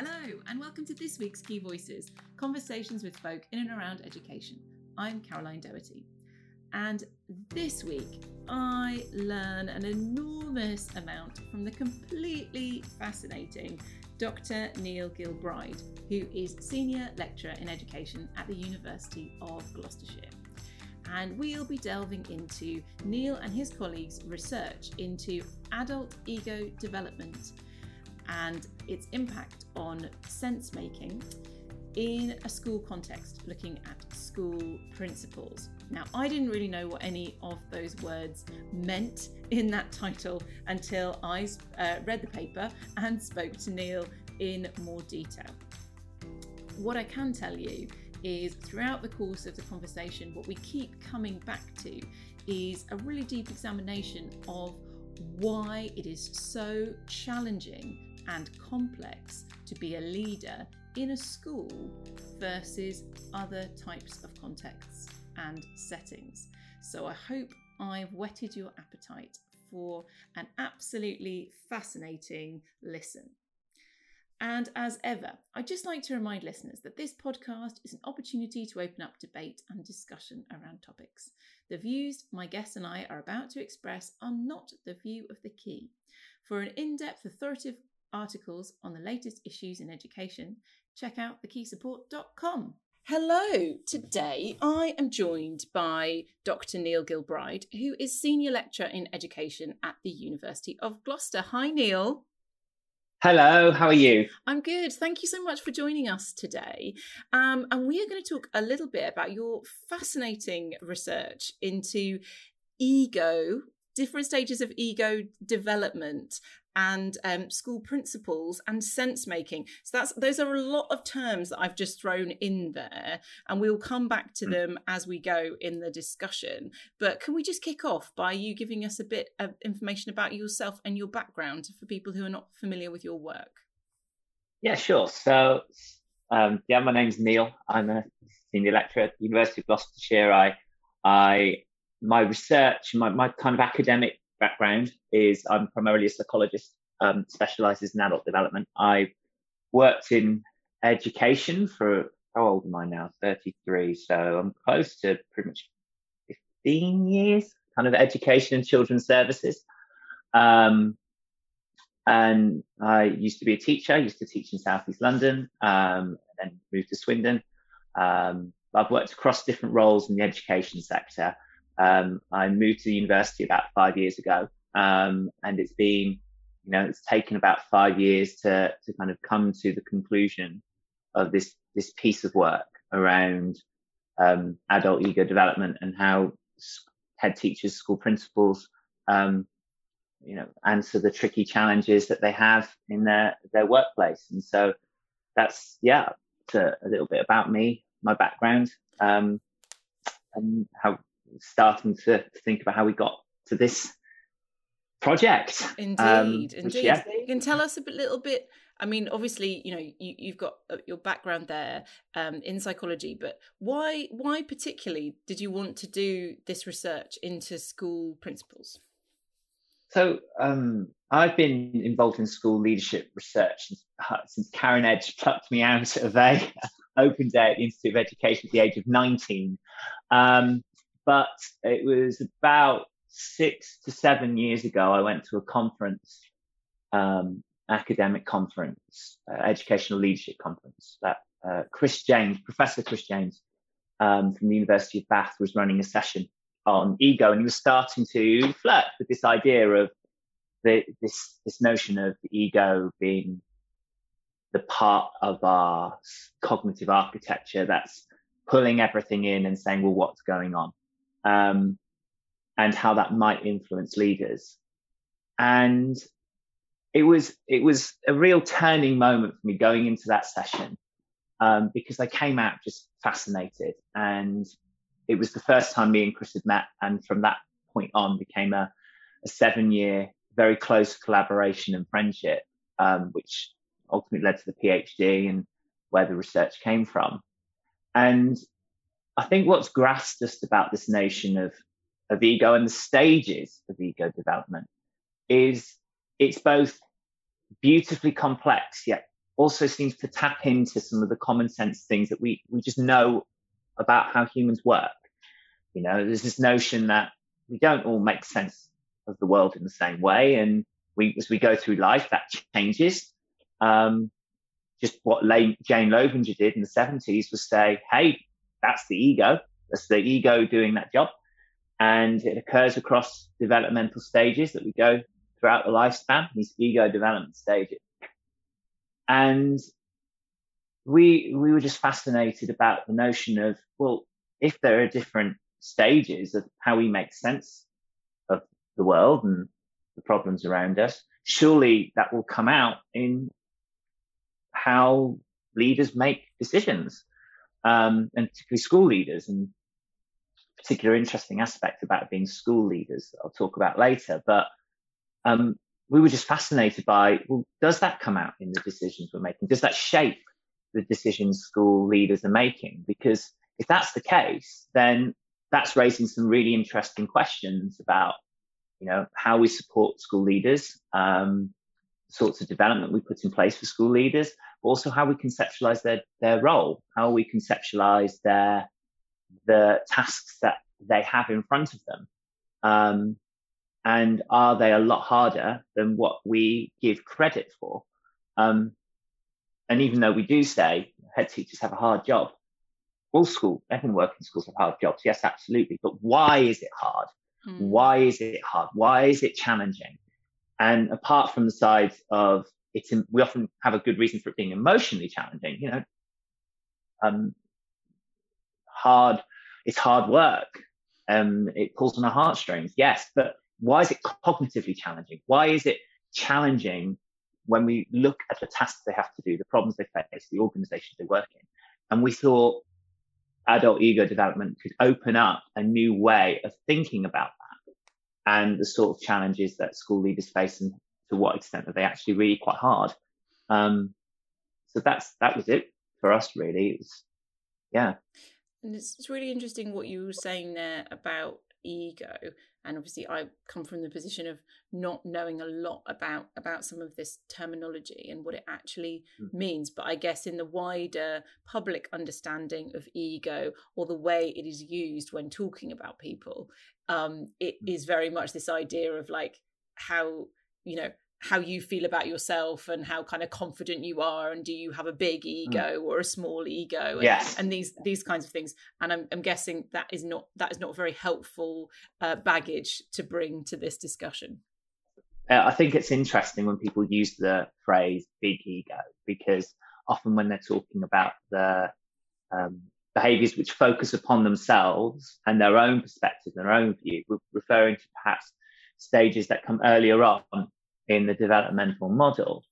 Hello and welcome to this week's Key Voices, conversations with folk in and around education. I'm Caroline Doherty, and this week I learn an enormous amount from the completely fascinating Dr. Neil Gilbride, who is Senior Lecturer in Education at the University of Gloucestershire. And we'll be delving into Neil and his colleagues' research into adult ego development and its impact on sense making in a school context, looking at school principles. Now, I didn't really know what any of those words meant in that title until I read the paper and spoke to Neil in more detail. What I can tell you is throughout the course of the conversation, what we keep coming back to is a really deep examination of why it is so challenging and complex to be a leader in a school versus other types of contexts and settings. So I hope I've whetted your appetite for an absolutely fascinating listen. And as ever, I'd just like to remind listeners that this podcast is an opportunity to open up debate and discussion around topics. The views my guests and I are about to express are not the view of the Key. For an in-depth, authoritative articles on the latest issues in education, check out thekeysupport.com. Hello, today I am joined by Dr. Neil Gilbride, who is Senior Lecturer in Education at the University of Gloucester. Hi, Neil. Hello, how are you? I'm good. Thank you so much for joining us today. And we are going to talk a little bit about your fascinating research into ego, different stages of ego development and school principles and sense making. So those are a lot of terms that I've just thrown in there, and we'll come back to them as we go in the discussion. But can we just kick off by you giving us a bit of information about yourself and your background for people who are not familiar with your work? Yeah, sure. So, my name's Neil. I'm a senior lecturer at the University of Gloucestershire. My research, my kind of academic background is I'm primarily a psychologist, specialises in adult development. I worked in education for, how old am I now? 33. So I'm close to pretty much 15 years, kind of education and children's services. And I used to be a teacher. I used to teach in South East London, and then moved to Swindon. I've worked across different roles in the education sector. I moved to the university about 5 years ago, and it's been, it's taken about 5 years to kind of come to the conclusion of this piece of work around adult ego development and how head teachers, school principals, answer the tricky challenges that they have in their workplace. And so that's a little bit about me, my background, and how. Starting to think about how we got to this project. Indeed. Which, yeah. You can tell us a little bit. I mean, obviously, you've got your background there in psychology, but why particularly did you want to do this research into school principles? So I've been involved in school leadership research since Karen Edge plucked me out of a open day at the Institute of Education at the age of 19. But it was about 6 to 7 years ago, I went to a conference, academic conference, educational leadership conference that Chris James, Professor Chris James from the University of Bath was running a session on ego. And he was starting to flirt with this idea of this notion of the ego being the part of our cognitive architecture that's pulling everything in and saying, well, what's going on? And how that might influence leaders. And it was a real turning moment for me going into that session, because I came out just fascinated. And it was the first time me and Chris had met. And from that point on became a 7-year, very close collaboration and friendship, which ultimately led to the PhD and where the research came from. And I think what's grasped us about this notion of ego and the stages of ego development is it's both beautifully complex yet also seems to tap into some of the common sense things that we just know about how humans work. You know, there's this notion that we don't all make sense of the world in the same way. And we, as we go through life, that changes. Just what Jane Loevinger did in the 70s was say, hey, that's the ego. That's the ego doing that job. And it occurs across developmental stages that we go throughout the lifespan, these ego development stages. And we were just fascinated about the notion of, well, if there are different stages of how we make sense of the world and the problems around us, surely that will come out in how leaders make decisions, and particularly school leaders, and particular interesting aspect about being school leaders that I'll talk about later. But we were just fascinated by, well, does that come out in the decisions we're making? Does that shape the decisions school leaders are making? Because if that's the case, then that's raising some really interesting questions about, you know, how we support school leaders, sorts of development we put in place for school leaders, but also how we conceptualize their role, how we conceptualize the tasks that they have in front of them. And are they a lot harder than what we give credit for? And even though we do say head teachers have a hard job, all school, everyone working in schools have hard jobs. Yes, absolutely. But why is it hard? Mm. Why is it hard? Why is it challenging? And apart from the side of it's, we often have a good reason for it being emotionally challenging, you know, hard, it's hard work. It pulls on our heartstrings, yes, but why is it cognitively challenging? Why is it challenging when we look at the tasks they have to do, the problems they face, the organizations they work in? And we thought adult ego development could open up a new way of thinking about that and the sort of challenges that school leaders face and to what extent are they actually really quite hard. So that was it for us, really. It was, yeah. And it's really interesting what you were saying there about ego. And obviously I come from the position of not knowing a lot about some of this terminology and what it actually means. But I guess in the wider public understanding of ego, or the way it is used when talking about people, it is very much this idea of like how you feel about yourself and how kind of confident you are, and do you have a big ego or a small ego, and, yes, and these kinds of things. And I'm guessing that is not very helpful baggage to bring to this discussion. I think it's interesting when people use the phrase big ego, because often when they're talking about the behaviors which focus upon themselves and their own perspective, their own view, we're referring to perhaps stages that come earlier on in the developmental model.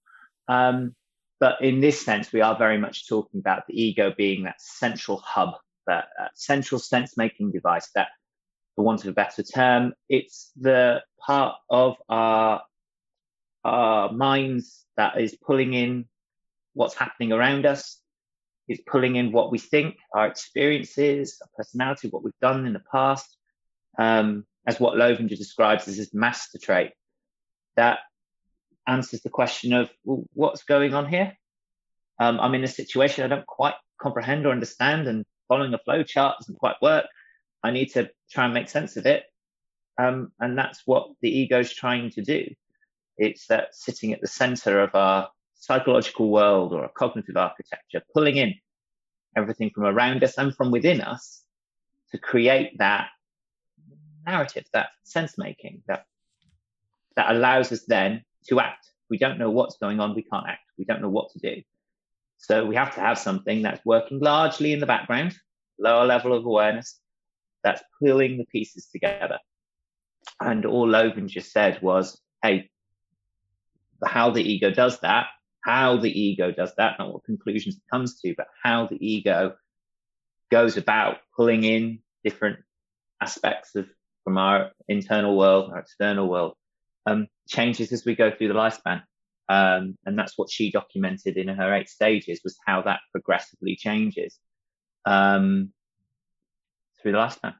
But in this sense, we are very much talking about the ego being that central hub, that central sense-making device that, for want of a better term, it's the part of our minds that is pulling in what's happening around us. It's pulling in what we think, our experiences, our personality, what we've done in the past, as what Loevinger describes as his master trait. That answers the question of, well, what's going on here? I'm in a situation I don't quite comprehend or understand, and following a flow chart doesn't quite work. I need to try and make sense of it. And that's what the ego's trying to do. It's that sitting at the center of our psychological world or our cognitive architecture, pulling in everything from around us and from within us to create that narrative, that sense-making, that allows us then to act. We don't know what's going on, we can't act. We don't know what to do. So we have to have something that's working largely in the background, lower level of awareness, that's pulling the pieces together. And all Loevinger just said was, hey, how the ego does that, not what conclusions it comes to, but how the ego goes about pulling in different aspects from our internal world, our external world, changes as we go through the lifespan. And that's what she documented in her 8 stages, was how that progressively changes through the lifespan.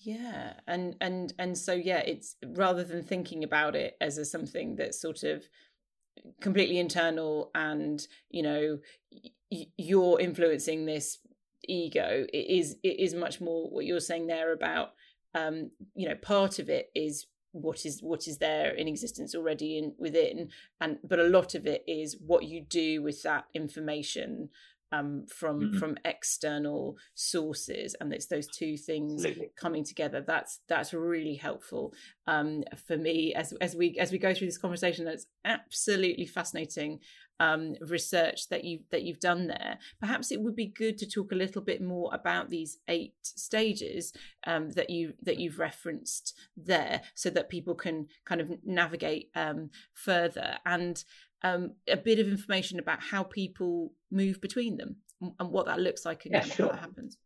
Yeah. And so, yeah, it's rather than thinking about it as something that's sort of completely internal and, you know, you're influencing this ego. It is much more what you're saying there about, you know, part of it is what is there in existence already but a lot of it is what you do with that information from external sources, and it's those two things coming together. That's really helpful for me as we go through this conversation. That's absolutely fascinating research that you've done there. Perhaps it would be good to talk a little bit more about these 8 stages that you've referenced there, so that people can kind of navigate further, and a bit of information about how people move between them and what that looks like again, sure. How that happens.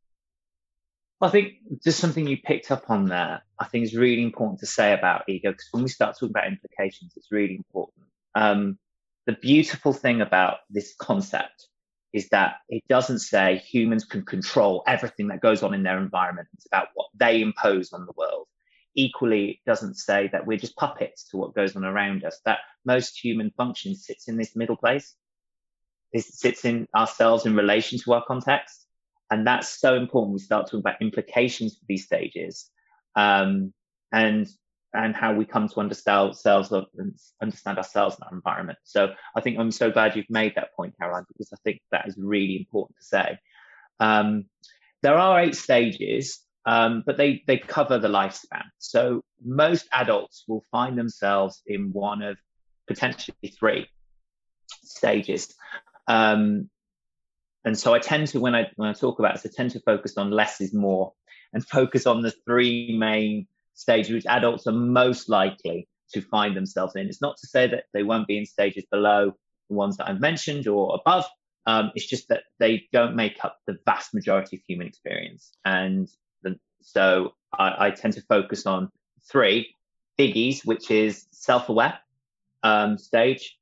I think just something you picked up on there, I think is really important to say about ego, because when we start talking about implications, it's really important. The beautiful thing about this concept is that it doesn't say humans can control everything that goes on in their environment. It's about what they impose on the world. Equally, it doesn't say that we're just puppets to what goes on around us, that most human function sits in this middle place. It sits in ourselves in relation to our context. And that's so important. We start talking about implications for these stages and how we come to understand ourselves and our environment. So I think I'm so glad you've made that point, Caroline, because I think that is really important to say. There are 8 stages. But they cover the lifespan. So most adults will find themselves in one of potentially 3 stages. And so I tend to, when I talk about this, I tend to focus on less is more and focus on the 3 main stages which adults are most likely to find themselves in. It's not to say that they won't be in stages below the ones that I've mentioned or above. It's just that they don't make up the vast majority of human experience. And so I tend to focus on 3 biggies, which is self-aware stage,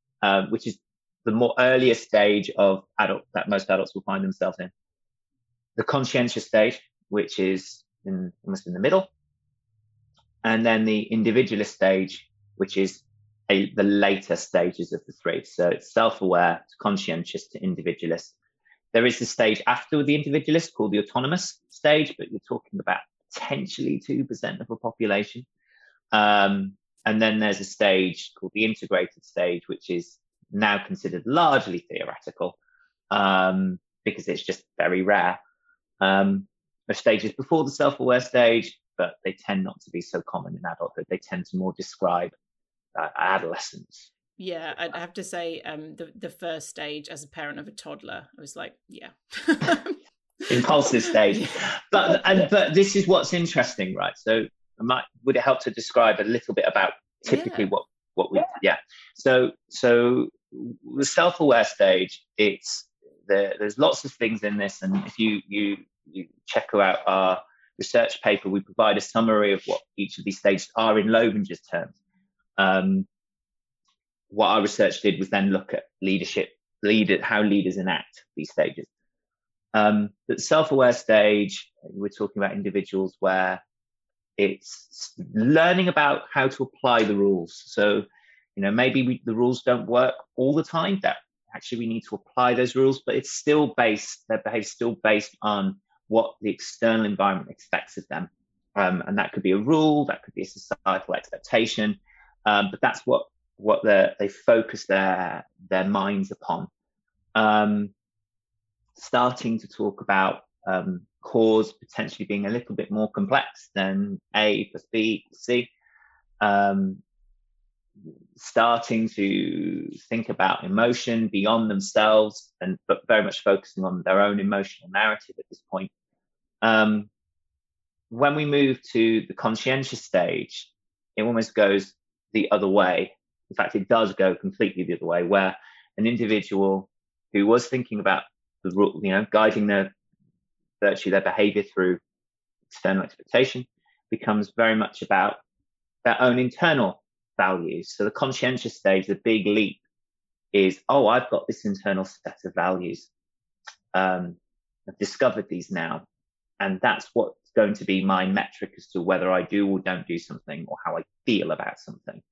which is the more earlier stage of adult that most adults will find themselves in. The conscientious stage, which is almost in the middle. And then the individualist stage, which is the later stages of the 3. So it's self-aware, conscientious to individualist. There is the stage after the individualist called the autonomous stage, but you're talking about potentially 2% of the population. And then there's a stage called the integrated stage, which is now considered largely theoretical because it's just very rare. There are stages before the self-aware stage, but they tend not to be so common in adulthood. They tend to more describe adolescence. Yeah, I'd have to say the first stage as a parent of a toddler, I was like, yeah. Impulsive stage. But this is what's interesting, right? So would it help to describe a little bit about typically what we yeah. So the self-aware stage, there's lots of things in this, and if you check out our research paper, we provide a summary of what each of these stages are in Loevinger's terms. What our research did was then look at how leaders enact these stages. The self-aware stage, we're talking about individuals where it's learning about how to apply the rules. So, you know, maybe the rules don't work all the time, that actually we need to apply those rules, but it's still based on what the external environment expects of them. And that could be a rule, that could be a societal expectation, but that's what they focus their minds upon, starting to talk about cause potentially being a little bit more complex than A plus B plus C, starting to think about emotion beyond themselves, but very much focusing on their own emotional narrative at this point. When we move to the conscientious stage, it almost goes the other way. In fact, it does go completely the other way, where an individual who was thinking about the rule, you know, guiding their virtue, their behavior through external expectation, becomes very much about their own internal values. So the conscientious stage, the big leap is, I've got this internal set of values. I've discovered these now. And that's what's going to be my metric as to whether I do or don't do something or how I feel about something.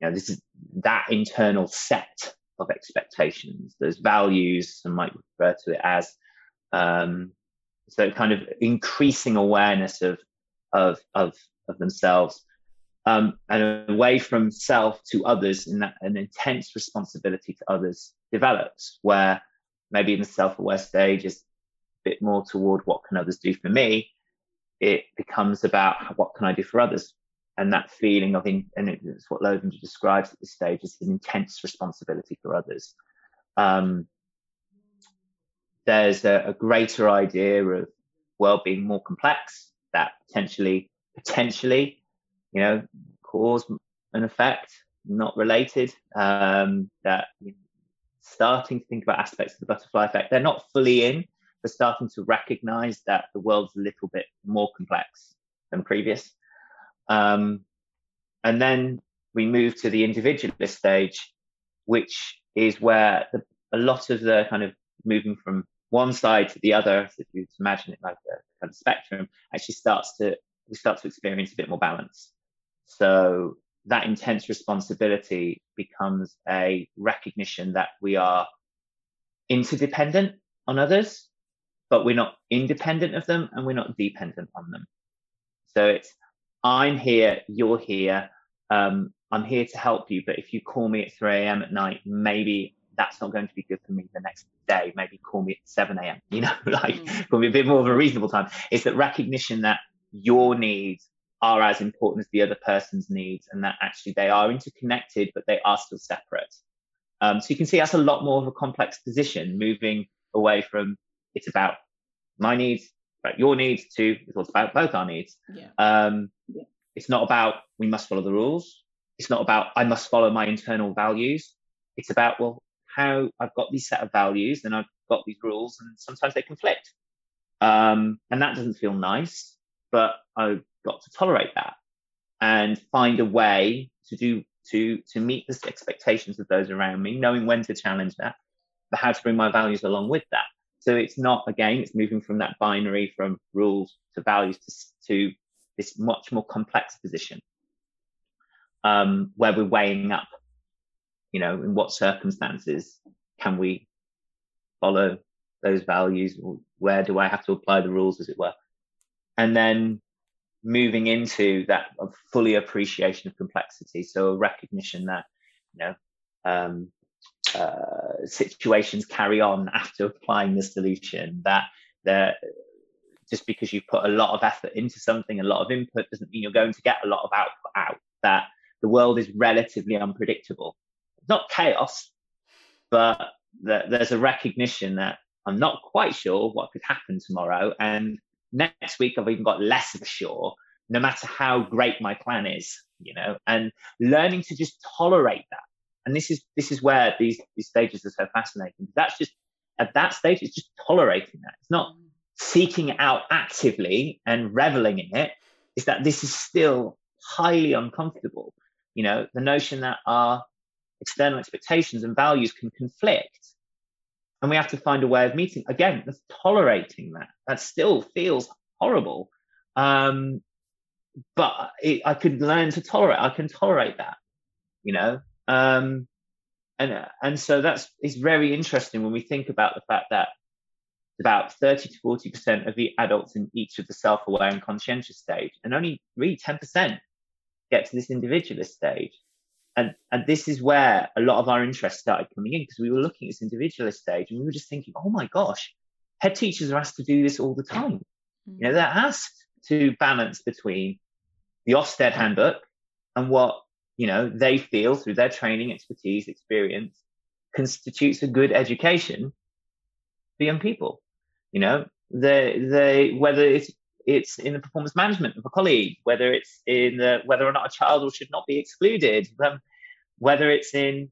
you know, this is that internal set of expectations. There's values, some might refer to it as, so kind of increasing awareness of themselves, and away from self to others, in that an intense responsibility to others develops, where maybe in the self-aware stage is a bit more toward what can others do for me. It becomes about what can I do for others, and that feeling of, and it's what Loevinger describes at this stage, is an intense responsibility for others. There's a greater idea of well being more complex, that potentially, you know, cause and effect not related, that starting to think about aspects of the butterfly effect they're not fully in, but starting to recognize that the world's a little bit more complex than previous. And then we move to the individualist stage, which is where a lot of the kind of moving from one side to the other, so if you imagine it like a kind of spectrum, actually we start to experience a bit more balance. So that intense responsibility becomes a recognition that we are interdependent on others, but we're not independent of them, and we're not dependent on them. So it's, I'm here, you're here, I'm here to help you, but if you call me at 3 a.m. at night, maybe that's not going to be good for me the next day. Maybe call me at 7 a.m, you know, like call me a bit more of a reasonable time. It's that recognition that your needs are as important as the other person's needs, and that actually they are interconnected, but they are still separate. So you can see that's a lot more of a complex position, moving away from it's about my needs, about your needs, to it's about both our needs. Yeah. It's not about we must follow the rules. It's not about I must follow my internal values. It's about, well, how I've got these set of values and I've got these rules, and sometimes they conflict. And that doesn't feel nice, but I've got to tolerate that and find a way to meet the expectations of those around me, knowing when to challenge that, but how to bring my values along with that. So it's not, again, it's moving from that binary, from rules to values, to this much more complex position, where we're weighing up, you know, in what circumstances can we follow those values? Where do I have to apply the rules, as it were? And then moving into that of fully appreciation of complexity. So a recognition that, you know, situations carry on after applying the solution, that just because you've put a lot of effort into something, a lot of input, doesn't mean you're going to get a lot of output out, that the world is relatively unpredictable. Not chaos, but there's a recognition that I'm not quite sure what could happen tomorrow, and next week I've even got less of a sure, no matter how great my plan is, you know, and learning to just tolerate that. And this is where these stages are so fascinating. That's just, at that stage, it's just tolerating that. It's not seeking it out actively and reveling in it. It's that this is still highly uncomfortable. You know, the notion that our external expectations and values can conflict, and we have to find a way of meeting. Again, that's tolerating that. That still feels horrible, but I could learn to tolerate. I can tolerate that, you know. And so it's very interesting when we think about the fact that about 30 to 40% of the adults in each of the self-aware and conscientious stage, and only really 10% get to this individualist stage. And this is where a lot of our interest started coming in, because we were looking at this individualist stage and we were just thinking, oh my gosh, head teachers are asked to do this all the time. You know, they're asked to balance between the Ofsted handbook and what, you know, they feel through their training, expertise, experience constitutes a good education for young people. You know, they whether it's in the performance management of a colleague, whether it's in whether or not a child should not be excluded, whether it's in,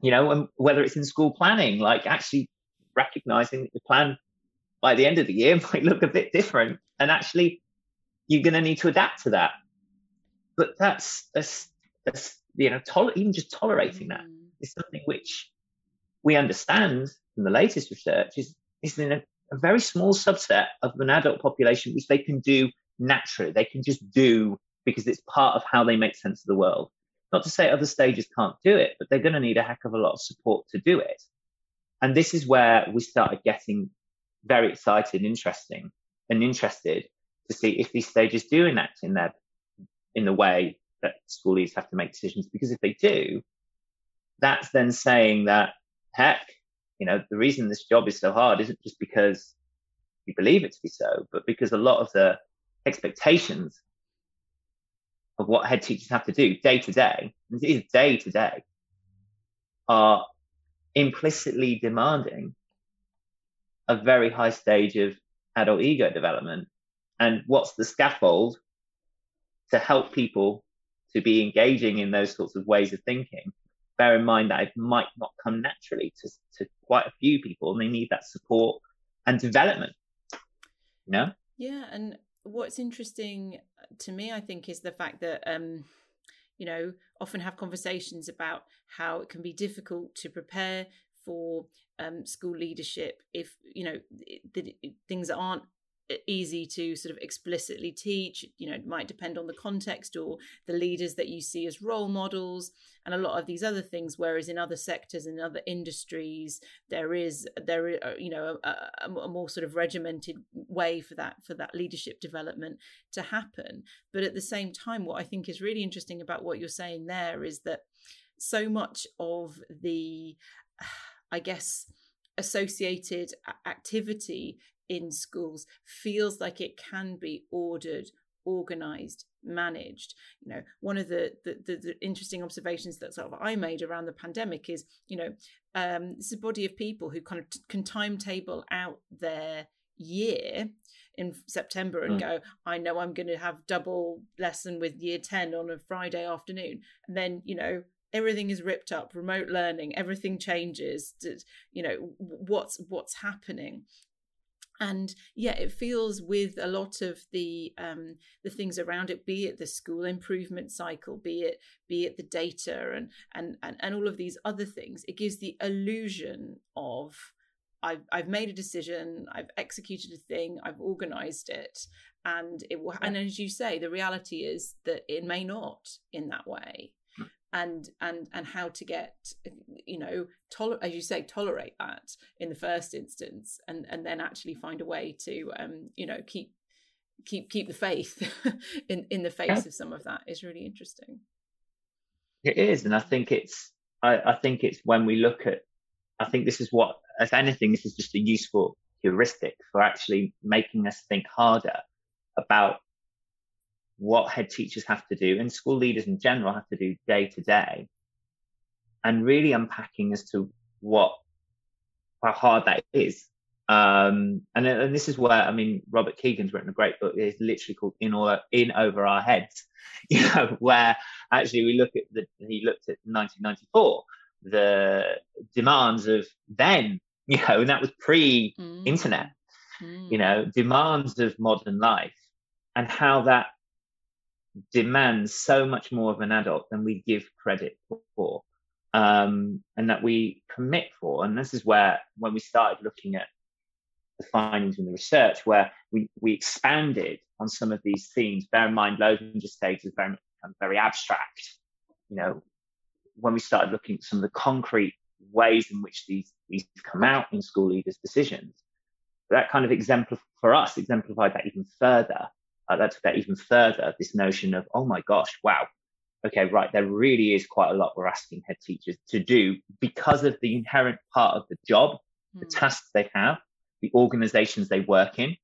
you know, whether it's in school planning, like actually recognizing that the plan by the end of the year might look a bit different, and actually you're going to need to adapt to that. But that's you know, even just tolerating that is something which we understand from the latest research is in a very small subset of an adult population, which they can do naturally. They can just do because it's part of how they make sense of the world. Not to say other stages can't do it, but they're going to need a heck of a lot of support to do it. And this is where we started getting very excited, interested to see if these stages do enact in the way that schoolies have to make decisions. Because if they do, that's then saying that, heck, you know, the reason this job is so hard isn't just because you believe it to be so, but because a lot of the expectations of what head teachers have to do day to day, and it is day to day, are implicitly demanding a very high stage of adult ego development. And what's the scaffold to help people to be engaging in those sorts of ways of thinking? Bear in mind that it might not come naturally to quite a few people, and they need that support and development, you know? Yeah, and what's interesting to me, I think, is the fact that, you know, often have conversations about how it can be difficult to prepare for school leadership if, you know, things aren't easy to sort of explicitly teach. You know, it might depend on the context or the leaders that you see as role models and a lot of these other things, whereas in other sectors and in other industries there is you know, a more sort of regimented way for that leadership development to happen. But at the same time, what I think is really interesting about what you're saying there is that so much of the, I guess, associated activity in schools feels like it can be ordered, organised, managed. You know, one of the interesting observations that sort of I made around the pandemic is, you know, it's a body of people who kind of can timetable out their year in September and go, I know I'm going to have double lesson with year 10 on a Friday afternoon, and then, you know, everything is ripped up, remote learning, everything changes. You know, what's happening? And yeah, it feels with a lot of the things around it, be it the school improvement cycle, be it the data and all of these other things, it gives the illusion of I've made a decision, I've executed a thing, I've organised it, and it will. And as you say, the reality is that it may not in that way, and how to get, you know, as you say, tolerate that in the first instance, and then actually find a way to you know, keep the faith in the face of some of that is really interesting. It is, and I think it's I think it's when we look at, I think this is what, if anything, this is just a useful heuristic for actually making us think harder about what head teachers have to do, and school leaders in general have to do day to day, and really unpacking as to what, how hard that is. And this is where, I mean, Robert Keegan's written a great book. It's literally called In Over Our Heads, you know, where actually we look at he looked at 1994, the demands of then, you know, and that was pre-internet, you know, demands of modern life, and how that demands so much more of an adult than we give credit for, and that we commit for. And this is where, when we started looking at the findings in the research, where we expanded on some of these themes. Bear in mind, Loevinger's stage is very, very abstract. You know, when we started looking at some of the concrete ways in which these come out in school leaders' decisions, that kind of exemplified that even further. That took that even further, this notion of, oh my gosh, wow, okay, right, there really is quite a lot we're asking head teachers to do because of the inherent part of the job, the tasks they have, the organizations they work in.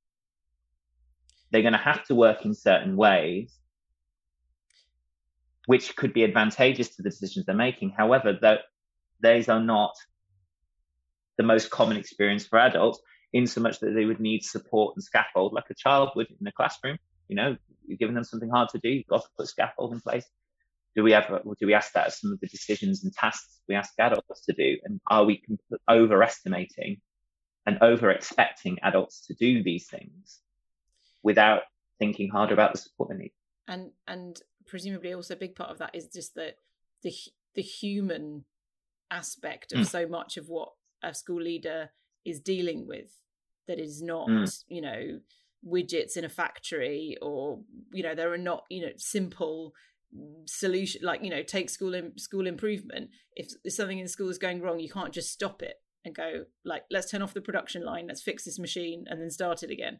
They're going to have to work in certain ways, which could be advantageous to the decisions they're making. However, those are not the most common experience for adults, in so much that they would need support and scaffold like a child would in a classroom. You know, you're giving them something hard to do, you've got to put scaffold in place. Do we ask that of some of the decisions and tasks we ask adults to do? And are we overestimating and over-expecting adults to do these things without thinking hard about the support they need? And presumably also a big part of that is just the human aspect of so much of what a school leader is dealing with, that is not, you know, widgets in a factory, or, you know, there are not, you know, simple solution, like, you know, take school improvement. If something in school is going wrong, you can't just stop it and go like, let's turn off the production line, let's fix this machine and then start it again.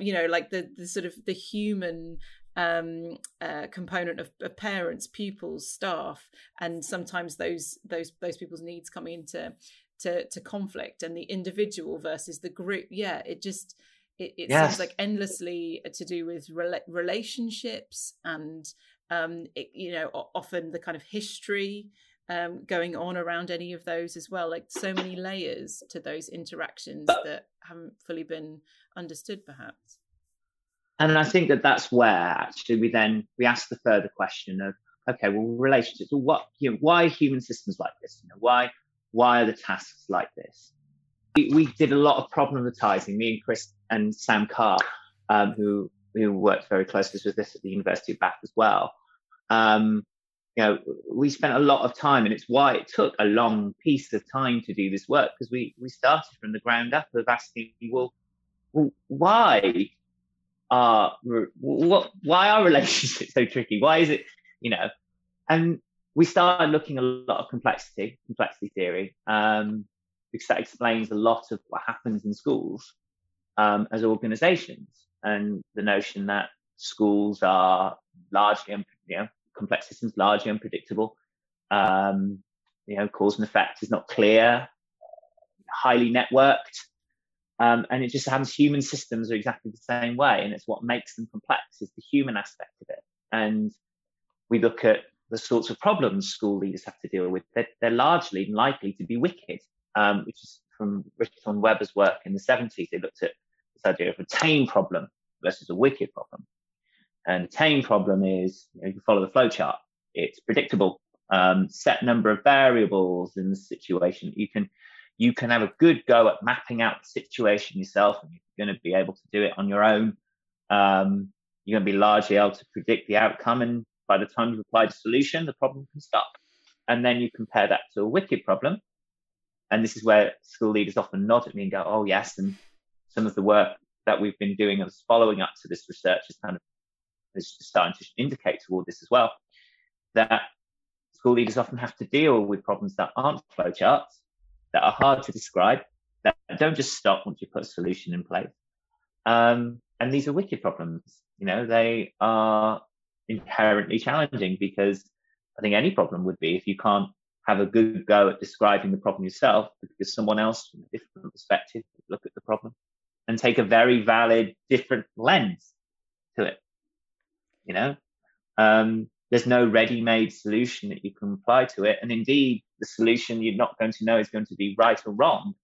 You know, like the sort of the human component of parents, pupils, staff, and sometimes those people's needs come into to conflict, and the individual versus the group. Yeah, it just it yes. Seems like endlessly to do with relationships and it, you know, often the kind of history going on around any of those as well. Like so many layers to those interactions that haven't fully been understood, perhaps. And I think that that's where actually we ask the further question of, okay, well, relationships, what, you know, why are human systems like this? You know, why are the tasks like this? We did a lot of problematizing. Me and Chris and Sam Carr, who worked very closely with this at the University of Bath as well. You know, we spent a lot of time, and it's why it took a long piece of time to do this work, because we started from the ground up of asking, well why? Why are relationships so tricky? Why is it, you know? And we started looking a lot of complexity theory, because that explains a lot of what happens in schools as organizations, and the notion that schools are largely, you know, complex systems, largely unpredictable, you know, cause and effect is not clear, highly networked. And it just happens human systems are exactly the same way, and it's what makes them complex is the human aspect of it. And we look at the sorts of problems school leaders have to deal with. They're largely likely to be wicked, which is from Richton Weber's work in the 70s. They looked at this idea of a tame problem versus a wicked problem. And a tame problem is, you know, you follow the flowchart. It's predictable, set number of variables in the situation. You can have a good go at mapping out the situation yourself, and you're going to be able to do it on your own. You're going to be largely able to predict the outcome, and by the time you apply the solution, the problem can stop. And then you compare that to a wicked problem. And this is where school leaders often nod at me and go, oh, yes. And some of the work that we've been doing as following up to this research is starting to indicate toward this as well, that school leaders often have to deal with problems that aren't flowcharts, that are hard to describe, that don't just stop once you put a solution in place. And these are wicked problems. You know, they are inherently challenging, because I think any problem would be if you can't have a good go at describing the problem yourself, because someone else from a different perspective would look at the problem and take a very valid, different lens to it. You know, there's no ready-made solution that you can apply to it. And indeed, the solution you're not going to know is going to be right or wrong,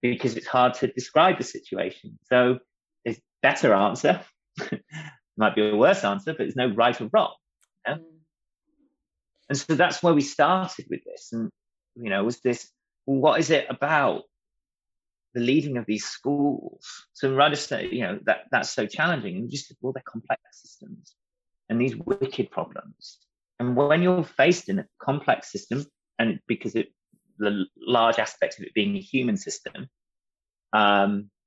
because it's hard to describe the situation. So there's better answer. Might be a worse answer, but there's no right or wrong. You know? And so that's where we started with this. And, you know, was this, well, what is it about the leading of these schools? So rather say, you know, that's so challenging. And just, well, they're complex systems. And these wicked problems. And when you're faced in a complex system, and because the large aspect of it being a human system,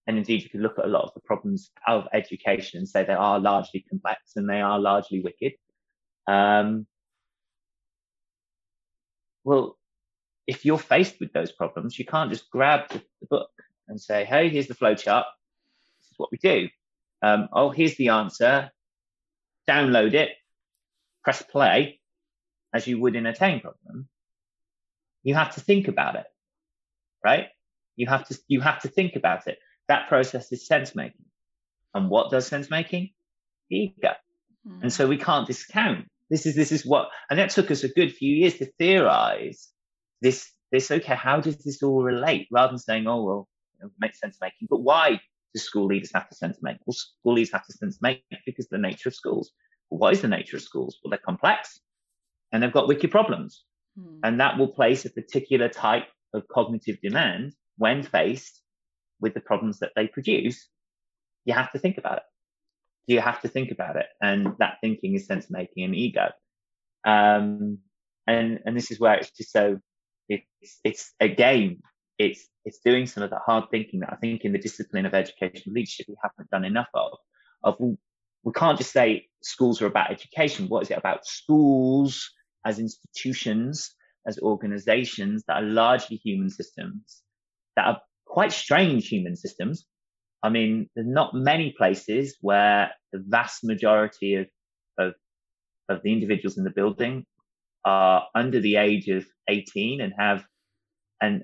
and indeed you could look at a lot of the problems of education and say they are largely complex and they are largely wicked. Well, if you're faced with those problems, you can't just grab the book and say, hey, here's the flowchart. This is what we do. Here's the answer. Download it, press play, as you would in a tame problem. You have to think about it, right? You have to think about it. That process is sense making, and what does sense making? Ego. Mm. And so we can't discount. This is what, and that took us a good few years to theorize. This okay, how does this all relate? Rather than saying, oh well, it makes sense making, but why? Do school leaders have to sense make? Well, school leaders have to sense make because of the nature of schools. Well, what is the nature of schools? Well, they're complex and they've got wicked problems. Mm. And that will place a particular type of cognitive demand when faced with the problems that they produce. You have to think about it. You have to think about it. And that thinking is sense making and ego. And this is where it's just so, it's a game. It's doing some of the hard thinking that I think in the discipline of educational leadership we haven't done enough of we can't just say schools are about education. What is it about schools as institutions, as organizations that are largely human systems, that are quite strange human systems? I mean, there's not many places where the vast majority of the individuals in the building are under the age of 18 and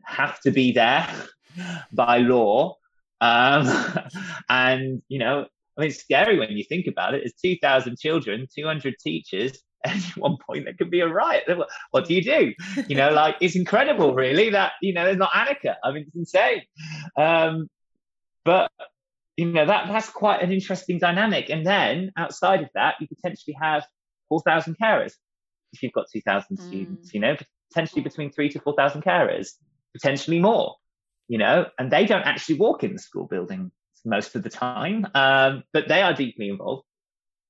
have to be there by law. And, you know, I mean, it's scary when you think about it. It's 2,000 children, 200 teachers. At one point, there could be a riot. What do? You know, like, it's incredible, really, that, you know, there's not Annika. I mean, it's insane. But, you know, that's quite an interesting dynamic. And then outside of that, you potentially have 4,000 carers. If you've got 2,000 students, you know, potentially between 3,000 to 4,000 carers, potentially more, you know, and they don't actually walk in the school building most of the time, but they are deeply involved.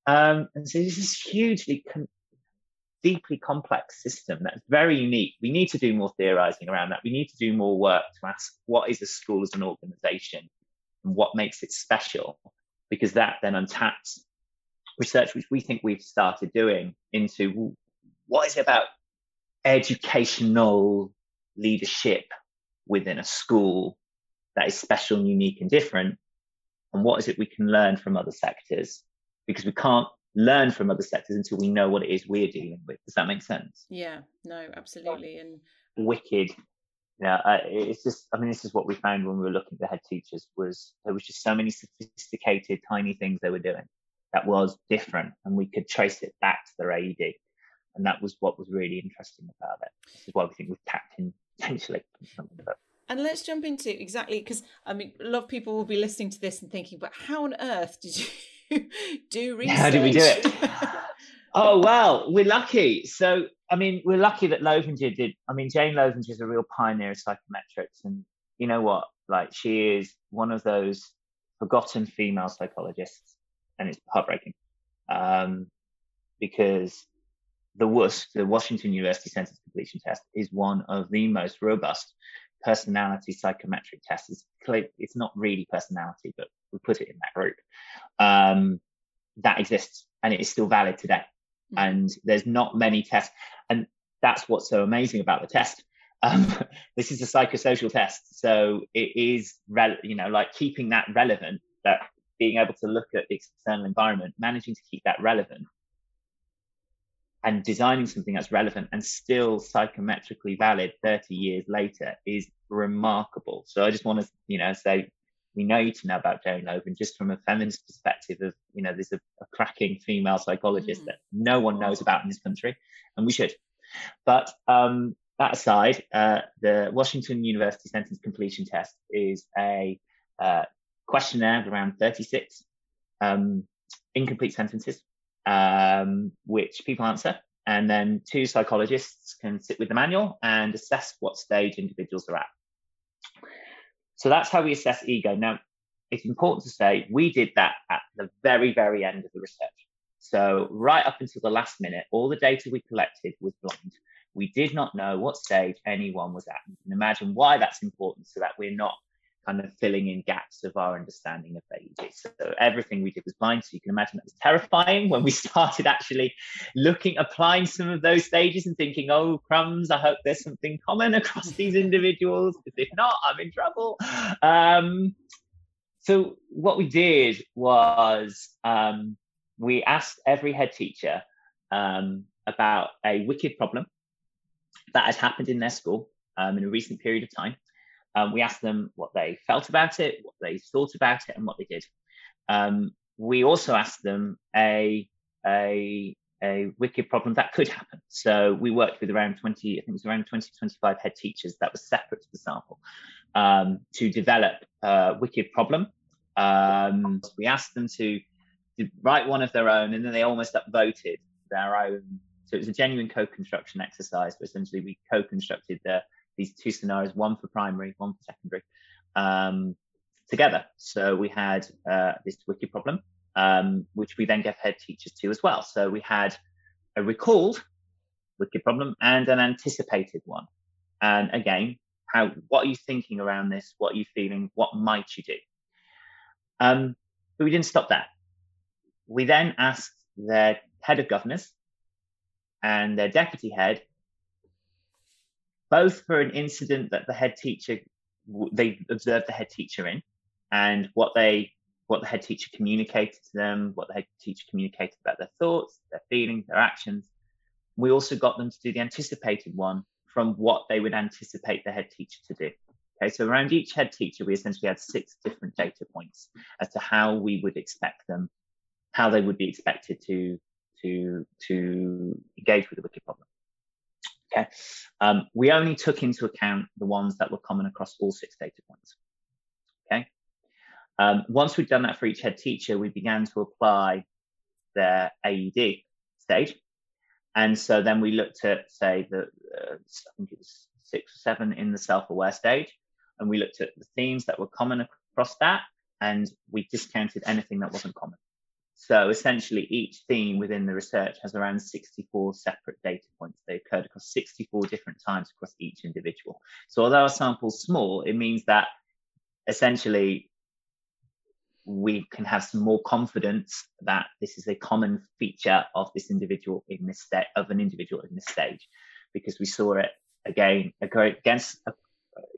And so this is hugely, deeply complex system that's very unique. We need to do more theorizing around that. We need to do more work to ask, what is a school as an organization and what makes it special? Because that then untaps research, which we think we've started doing, into what is it about educational leadership within a school that is special, unique and different, and what is it we can learn from other sectors, because we can't learn from other sectors until we know what it is we're dealing with. Does that make sense? Yeah, no, absolutely. And wicked, yeah, it's just, I mean, this is what we found when we were looking at the head teachers, was there was just so many sophisticated tiny things they were doing that was different, and we could trace it back to their AED. And that was what was really interesting about it. This is why we think we've tapped in potentially something about it. And let's jump into exactly, because I mean, a lot of people will be listening to this and thinking, but how on earth did you do research? How did we do it? Oh, well, we're lucky. So, I mean, we're lucky that Loevinger did. I mean, Jane Loevinger is a real pioneer of psychometrics. And you know what? Like, she is one of those forgotten female psychologists. And it's heartbreaking because the WUSC, the Washington University Sentence Completion Test, is one of the most robust personality psychometric tests. It's not really personality, but we put it in that group. That exists, and it is still valid today. And there's not many tests. And that's what's so amazing about the test. This is a psychosocial test. So it is, you know, like keeping that relevant, that being able to look at the external environment, managing to keep that relevant, and designing something that's relevant and still psychometrically valid 30 years later is remarkable. So I just want to, you know, say we need to know about Jane Loevinger just from a feminist perspective of, you know, there's a cracking female psychologist that no one knows about in this country, and we should. But that aside, the Washington University Sentence Completion Test is a questionnaire of around 36 incomplete sentences, which people answer, and then two psychologists can sit with the manual and assess what stage individuals are at. So that's how we assess ego. Now, it's important to say we did that at the very, very end of the research. So right up until the last minute, all the data we collected was blind. We did not know what stage anyone was at. You can imagine why that's important, so that we're not kind of filling in gaps of our understanding of AED. So everything we did was blind. So you can imagine that was terrifying when we started actually looking, applying some of those stages and thinking, oh, crumbs, I hope there's something common across these individuals, because if not, I'm in trouble. So what we did was we asked every head teacher about a wicked problem that had happened in their school in a recent period of time. We asked them what they felt about it, what they thought about it, and what they did. We also asked them a wicked problem that could happen. So we worked with around 25 head teachers that was separate to the sample to develop a wicked problem. We asked them to write one of their own, and then they almost upvoted their own. So it was a genuine co-construction exercise, but essentially we co-constructed these two scenarios, one for primary, one for secondary, together. So we had this wicked problem, which we then gave head teachers to as well. So we had a recalled wicked problem and an anticipated one. And again, what are you thinking around this? What are you feeling? What might you do? But we didn't stop there. We then asked their head of governors and their deputy head, both for an incident that the head teacher, they observed the head teacher in, and what the head teacher communicated to them, what the head teacher communicated about their thoughts, their feelings, their actions. We also got them to do the anticipated one from what they would anticipate the head teacher to do. Okay, so around each head teacher, we essentially had 6 different data points as to how we would expect them, how they would be expected to engage with the wicked problem. Okay, we only took into account the ones that were common across all 6 data points. Okay, once we'd done that for each head teacher, we began to apply their AED stage, and so then we looked at, say, the I think it was 6 or 7 in the self-aware stage, and we looked at the themes that were common across that, and we discounted anything that wasn't common. So essentially each theme within the research has around 64 separate data points. They occurred across 64 different times across each individual. So although our sample's small, it means that essentially we can have some more confidence that this is a common feature of this individual in this stage, of an individual in this stage, because we saw it again against,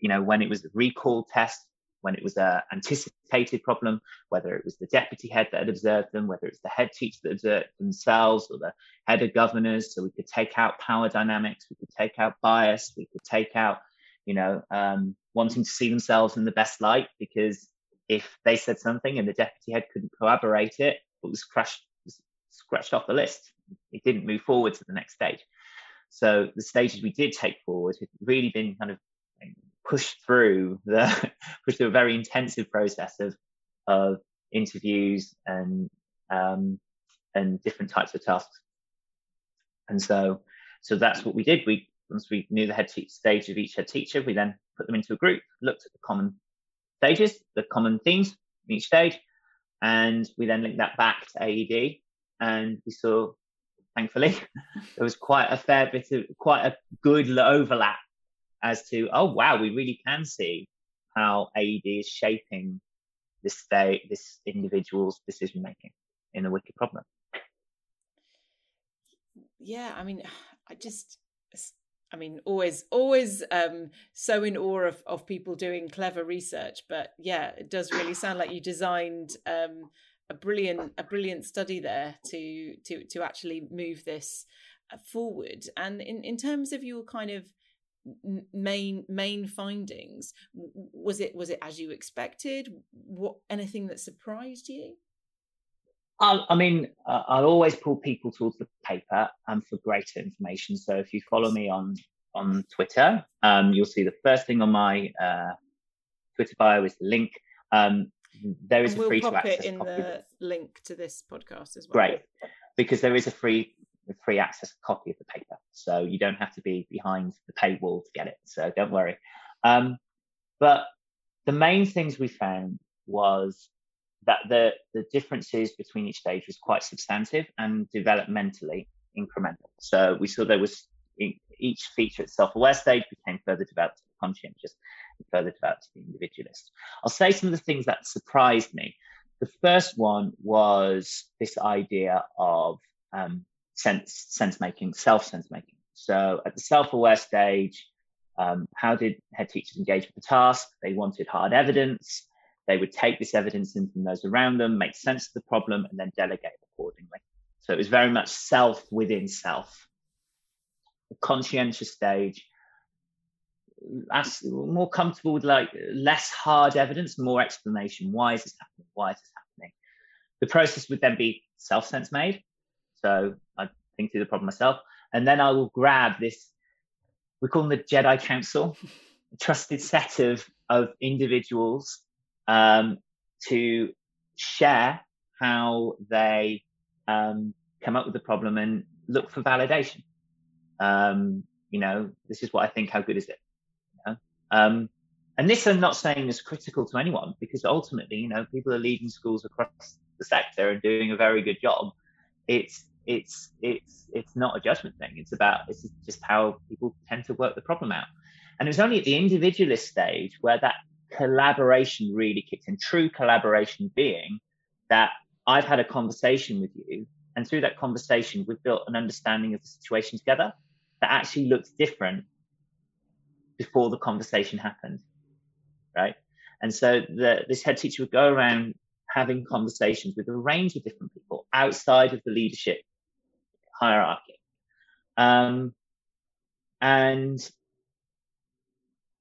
you know, when it was a recall test, when it was an anticipated problem, whether it was the deputy head that had observed them, whether it's the head teacher that observed themselves or the head of governors. So we could take out power dynamics, we could take out bias, we could take out, you know, wanting to see themselves in the best light, because if they said something and the deputy head couldn't corroborate it, it was scratched off the list. It didn't move forward to the next stage. So the stages we did take forward had really been kind of pushed through a very intensive process of interviews and different types of tasks. And so that's what we did. Once we knew the head teacher stage of each head teacher, we then put them into a group, looked at the common stages, the common themes in each stage, and we then linked that back to AED, and we saw, thankfully, there was quite a good overlap as to, oh wow, we really can see how AED is shaping this individual's decision making in the wicked problem. Yeah, I mean, always so in awe of people doing clever research, but yeah, it does really sound like you designed a brilliant study there to actually move this forward. And in terms of your kind of main findings, was it as you expected? Anything that surprised you? I'll always pull people towards the paper and for greater information. So if you follow me on Twitter, you'll see the first thing on my Twitter bio is the link. There is a free to access the link to this podcast as well. Great, because there is a free access copy of the paper, so you don't have to be behind the paywall to get it, so don't worry. But the main things we found was that the differences between each stage was quite substantive and developmentally incremental. So we saw there was each feature at self-aware stage became further developed to the conscientious and further developed to the individualist. I'll say some of the things that surprised me. The first one was this idea of self-sense making. So at the self-aware stage, how did head teachers engage with the task? They wanted hard evidence. They would take this evidence in from those around them, make sense of the problem, and then delegate accordingly. So it was very much self within self. The conscientious stage, more comfortable with like less hard evidence, more explanation. Why is this happening? The process would then be self-sense made. So I think through the problem myself, and then I will grab this, we call them the Jedi Council, a trusted set of individuals to share how they come up with the problem and look for validation. You know, this is what I think, how good is it? You know? And this I'm not saying is critical to anyone, because ultimately, you know, people are leading schools across the sector and doing a very good job. It's not a judgment thing. It's just how people tend to work the problem out. And it was only at the individualist stage where that collaboration really kicked in, true collaboration being that I've had a conversation with you, and through that conversation, we've built an understanding of the situation together that actually looks different before the conversation happened, right? And so this head teacher would go around having conversations with a range of different people outside of the leadership hierarchy. And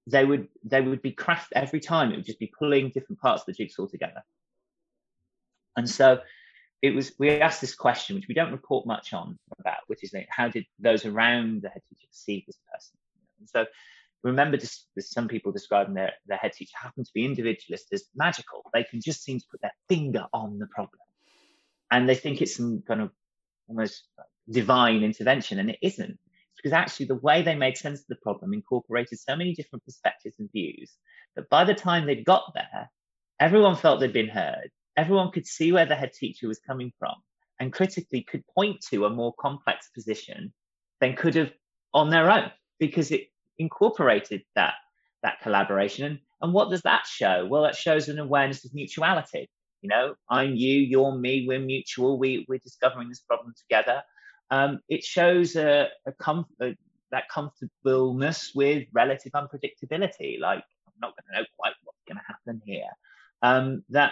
they would be crafted every time. It would just be pulling different parts of the jigsaw together. And so we asked this question, which we don't report much on about, which is, like, how did those around the head teacher perceive this person? And so remember, just some people describing their head teacher happen to be individualist as magical. They can just seem to put their finger on the problem, and they think it's some kind of almost divine intervention, and it isn't. Because actually the way they made sense of the problem incorporated so many different perspectives and views that by the time they'd got there, everyone felt they'd been heard. Everyone could see where the head teacher was coming from, and critically could point to a more complex position than could have on their own, because it incorporated that collaboration. And what does that show? Well, it shows an awareness of mutuality. You know, I'm you, you're me, we're mutual, we're discovering this problem together. It shows that comfortableness with relative unpredictability, like, I'm not going to know quite what's going to happen here. That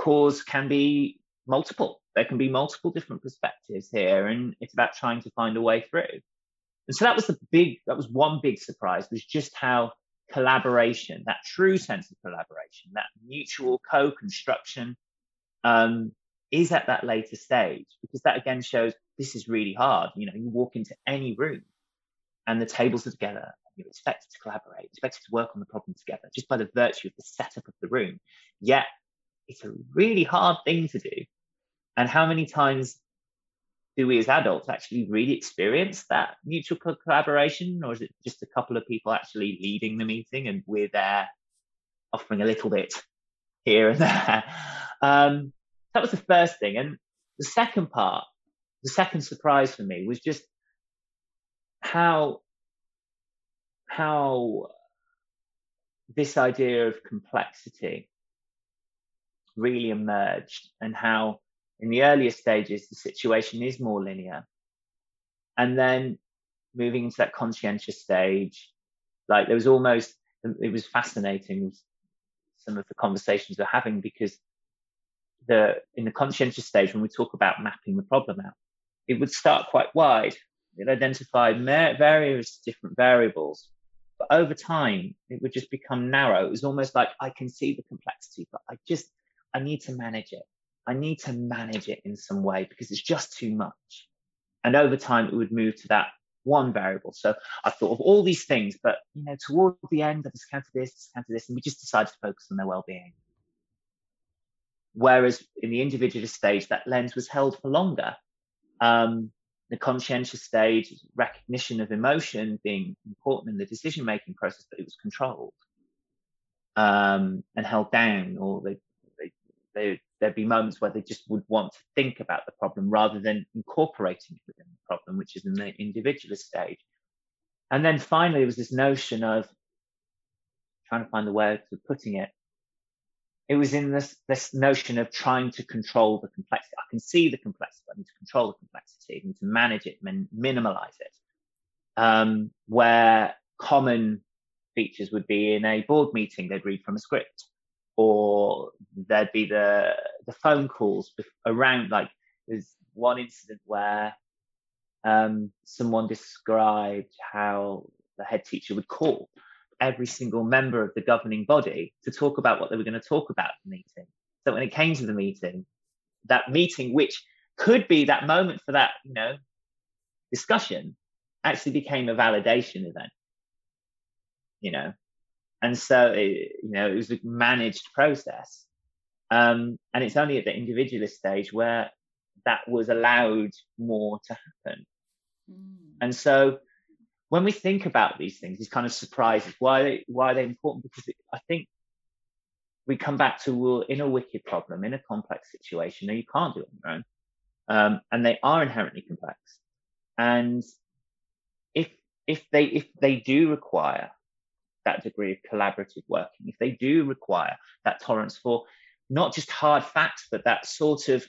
cause can be multiple. There can be multiple different perspectives here, and it's about trying to find a way through. And so that was one big surprise, was just how collaboration, that true sense of collaboration, that mutual co-construction, is at that later stage, because that again shows this is really hard. You know, you walk into any room and the tables are together, you're expected to collaborate, expected to work on the problem together just by the virtue of the setup of the room. Yet it's a really hard thing to do. And how many times do we as adults actually really experience that mutual collaboration? Or is it just a couple of people actually leading the meeting and we're there offering a little bit here and there? That was the first thing. And the second part, the second surprise for me, was just how this idea of complexity really emerged, and how in the earlier stages the situation is more linear. And then moving into that conscientious stage, like, there was almost, it was fascinating, some of the conversations we're having, because in the conscientious stage, when we talk about mapping the problem out, it would start quite wide. It identified various different variables, but over time it would just become narrow. It was almost like, I can see the complexity, but I need to manage it. I need to manage it in some way, because it's just too much. And over time it would move to that one variable. So I thought of all these things, but, you know, toward the end I discounted this, and we just decided to focus on their well-being. Whereas in the individualist stage, that lens was held for longer. The conscientious stage, recognition of emotion being important in the decision-making process, but it was controlled and held down, or there'd be moments where they just would want to think about the problem rather than incorporating it within the problem, which is in the individualist stage. And then finally, there was this notion of, trying to find the way of putting it, it was in this notion of trying to control the complexity. I can see the complexity, I need to control the complexity, I need to manage it, minimalize it. Where common features would be, in a board meeting, they'd read from a script, or there'd be the phone calls around, like, there's one incident where someone described how the head teacher would call every single member of the governing body to talk about what they were going to talk about in the meeting. So when it came to the meeting, that meeting, which could be that moment for that, you know, discussion, actually became a validation event, you know. And so, it was a managed process. And it's only at the individualist stage where that was allowed more to happen. And so, when we think about these things, these kind of surprises, why are they important? Because I think we come back to, well, in a wicked problem, in a complex situation, and you can't do it on your own. And they are inherently complex. And if they do require that degree of collaborative working, if they do require that tolerance for not just hard facts, but that sort of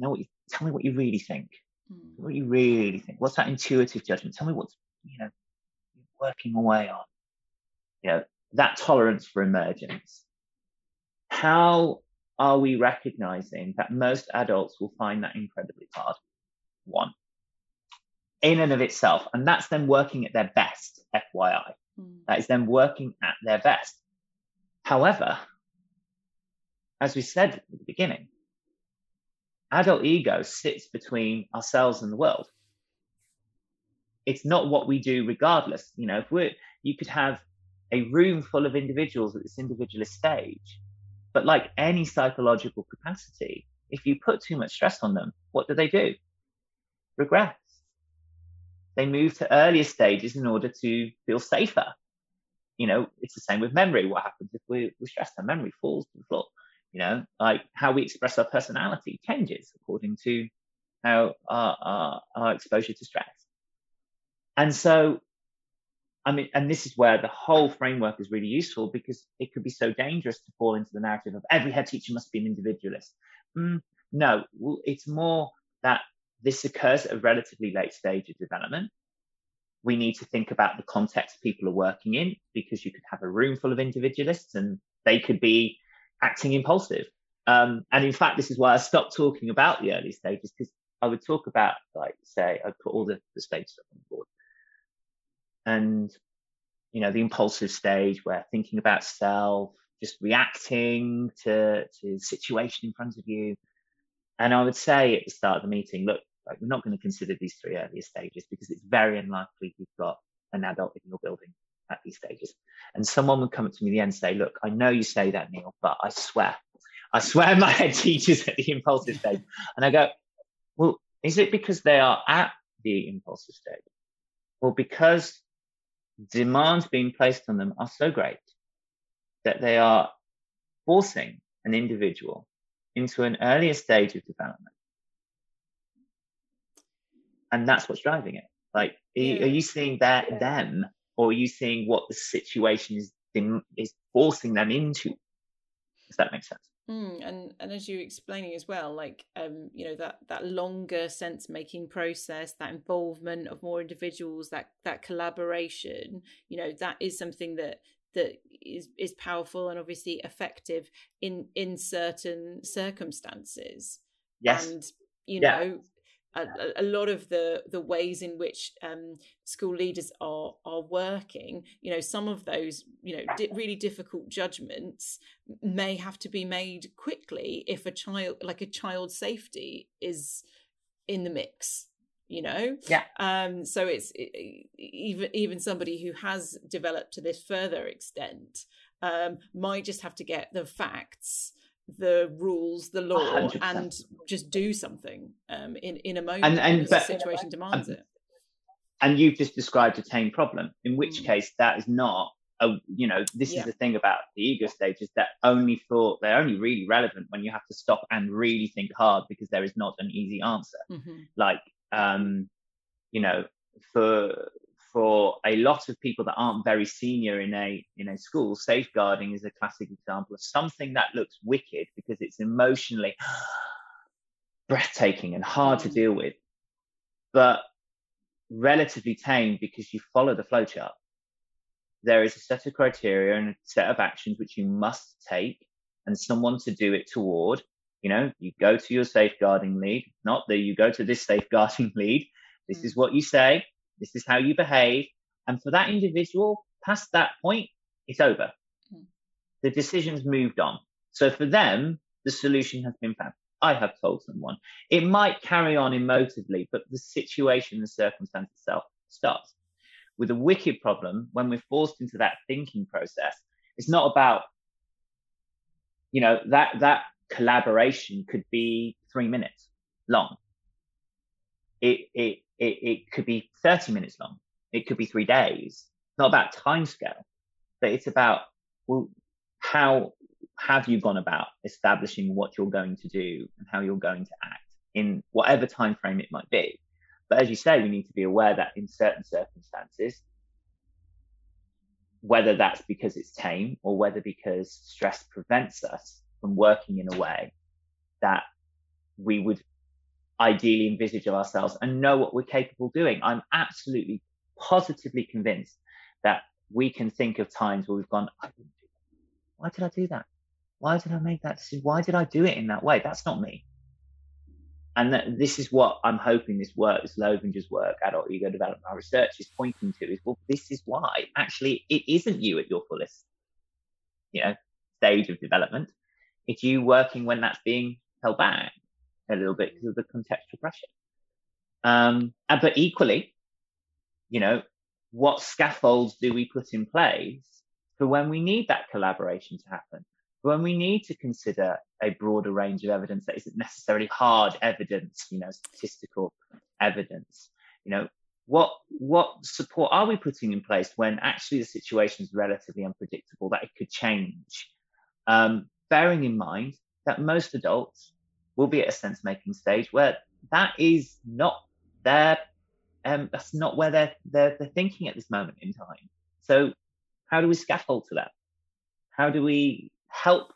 know what you, tell me what you really think. What do you really think? What's that intuitive judgment? Tell me what's, you know, working away on. You know, that tolerance for emergence. How are we recognizing that most adults will find that incredibly hard? One, in and of itself. And that's them working at their best, FYI. That is them working at their best. However, as we said at the beginning, adult ego sits between ourselves and the world. It's not what we do regardless. You know, if we're, you could have a room full of individuals at this individualist stage, but like any psychological capacity, if you put too much stress on them, what do? Regress. They move to earlier stages in order to feel safer. You know, it's the same with memory. What happens if we're stressed? Our memory falls to the floor. You know, like how we express our personality changes according to how our exposure to stress. And so, I mean, and this is where the whole framework is really useful, because it could be so dangerous to fall into the narrative of every head teacher must be an individualist. No, it's more that this occurs at a relatively late stage of development. We need to think about the context people are working in, because you could have a room full of individualists and they could be acting impulsive. And in fact, this is why I stopped talking about the early stages, because I would talk about, like, say, I'd put all the stages up on the board. And, you know, the impulsive stage where thinking about self, just reacting to situation in front of you. And I would say at the start of the meeting, look, like, we're not going to consider these three earlier stages, because it's very unlikely you've got an adult in your building at these stages. And someone would come up to me at the end and say, look, I know you say that, Neil, but I swear my head teacher's at the impulsive stage. And I go, well, is it because they are at the impulsive stage? Well, because demands being placed on them are so great that they are forcing an individual into an earlier stage of development. And that's what's driving it. Like, yeah. Are you seeing them, or are you seeing what the situation is forcing them into? Does that make sense? And as you're explaining as well, like, you know, that longer sense making process, that involvement of more individuals, that collaboration, you know, that is something that is powerful and obviously effective in certain circumstances. Yes. And, you know, a lot of the ways in which school leaders are working, you know, some of those, you know, really difficult judgments may have to be made quickly if a child's safety is in the mix, you know. Yeah. So it's even somebody who has developed to this further extent might just have to get the facts, the rules, the law, 100%. And just do something in a moment, and the situation demands it. And you've just described a tame problem, in which case that is not a, you know, this is the thing about the ego stages, that they're only really relevant when you have to stop and really think hard, because there is not an easy answer. Like, you know, for a lot of people that aren't very senior in a school, safeguarding is a classic example of something that looks wicked because it's emotionally breathtaking and hard to deal with, but relatively tame because you follow the flowchart. There is a set of criteria and a set of actions which you must take, and someone to do it toward. You know, you go to your safeguarding lead, not that you go to this safeguarding lead. This is what you say. This is how you behave. And for that individual, past that point, it's over. The decision's moved on. So for them, the solution has been found. I have told someone. It might carry on emotively, but the situation, the circumstance itself stops. With a wicked problem, when we're forced into that thinking process, it's not about, you know, that collaboration could be 3 minutes long. It could be 30 minutes long. It could be 3 days. It's not about time scale, but it's about, well, how have you gone about establishing what you're going to do and how you're going to act in whatever time frame it might be. But as you say, we need to be aware that in certain circumstances, whether that's because it's tame or whether because stress prevents us from working in a way that we would ideally envisage of ourselves and know what we're capable of doing. I'm absolutely positively convinced that we can think of times where we've gone, I didn't do that. Why did I do that? Why did I make that decision? Why did I do it in that way? That's not me. And that this is what I'm hoping this work, this Loevinger's work, adult ego development, our research is pointing to is, well, this is why actually it isn't you at your fullest, you know, stage of development. It's you working when that's being held back a little bit because of the contextual pressure. But equally, you know, what scaffolds do we put in place for when we need that collaboration to happen? When we need to consider a broader range of evidence that isn't necessarily hard evidence, you know, statistical evidence, you know, what support are we putting in place when actually the situation is relatively unpredictable, that it could change? Bearing in mind that most adults will be at a sense-making stage where that is not their, that's not where they're thinking at this moment in time. So how do we scaffold to that? How do we help,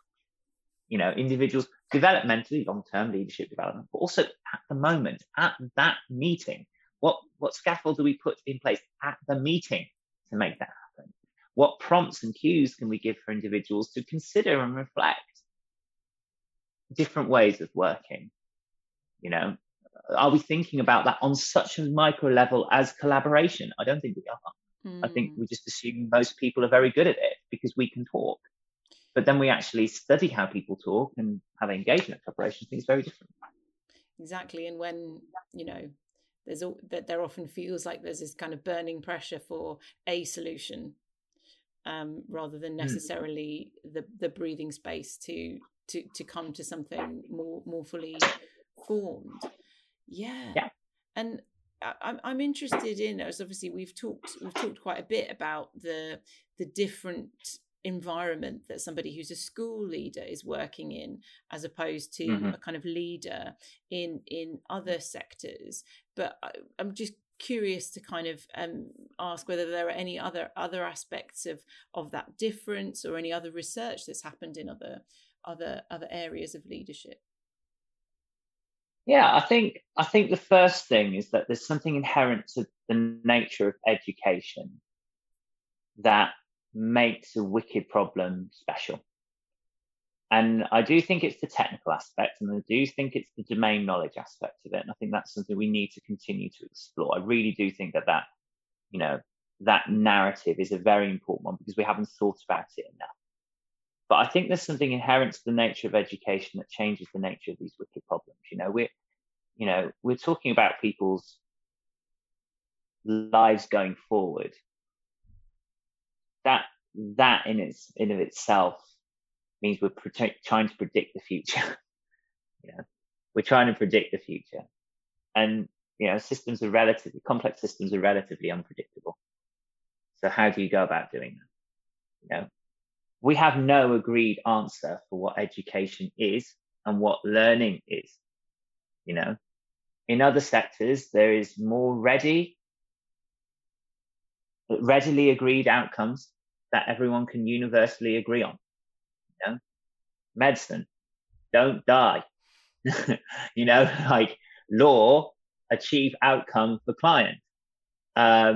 you know, individuals developmentally, long-term leadership development, but also at the moment, at that meeting, what scaffold do we put in place at the meeting to make that happen? What prompts and cues can we give for individuals to consider and reflect different ways of working? You know, are we thinking about that on such a micro level as collaboration? I don't think we are. I think we just assume most people are very good at it because we can talk. But then we actually study how people talk and how they engage in that collaboration. Things very different. Exactly. And when, you know, there's all that, there often feels like there's this kind of burning pressure for a solution, rather than necessarily the breathing space to come to something more fully formed. Yeah. Yeah. And I'm interested in, as obviously we've talked quite a bit about the different environment that somebody who's a school leader is working in, as opposed to a kind of leader in other sectors. But I'm just curious to kind of ask whether there are any other aspects of that difference, or any other research that's happened in other areas of leadership. Yeah, I think the first thing is that there's something inherent to the nature of education that makes a wicked problem special. And I do think it's the technical aspect, and I do think it's the domain knowledge aspect of it. And I think that's something we need to continue to explore. I really do think that, you know, that narrative is a very important one because we haven't thought about it enough. But I think there's something inherent to the nature of education that changes the nature of these wicked problems. You know, we're talking about people's lives going forward. That in itself means we're trying to predict the future. You know, we're trying to predict the future, and you know, complex systems are relatively unpredictable. So how do you go about doing that? You know, we have no agreed answer for what education is and what learning is. You know, in other sectors there is more readily agreed outcomes that everyone can universally agree on. You know, medicine, don't die. You know, like law, achieve outcome for client. You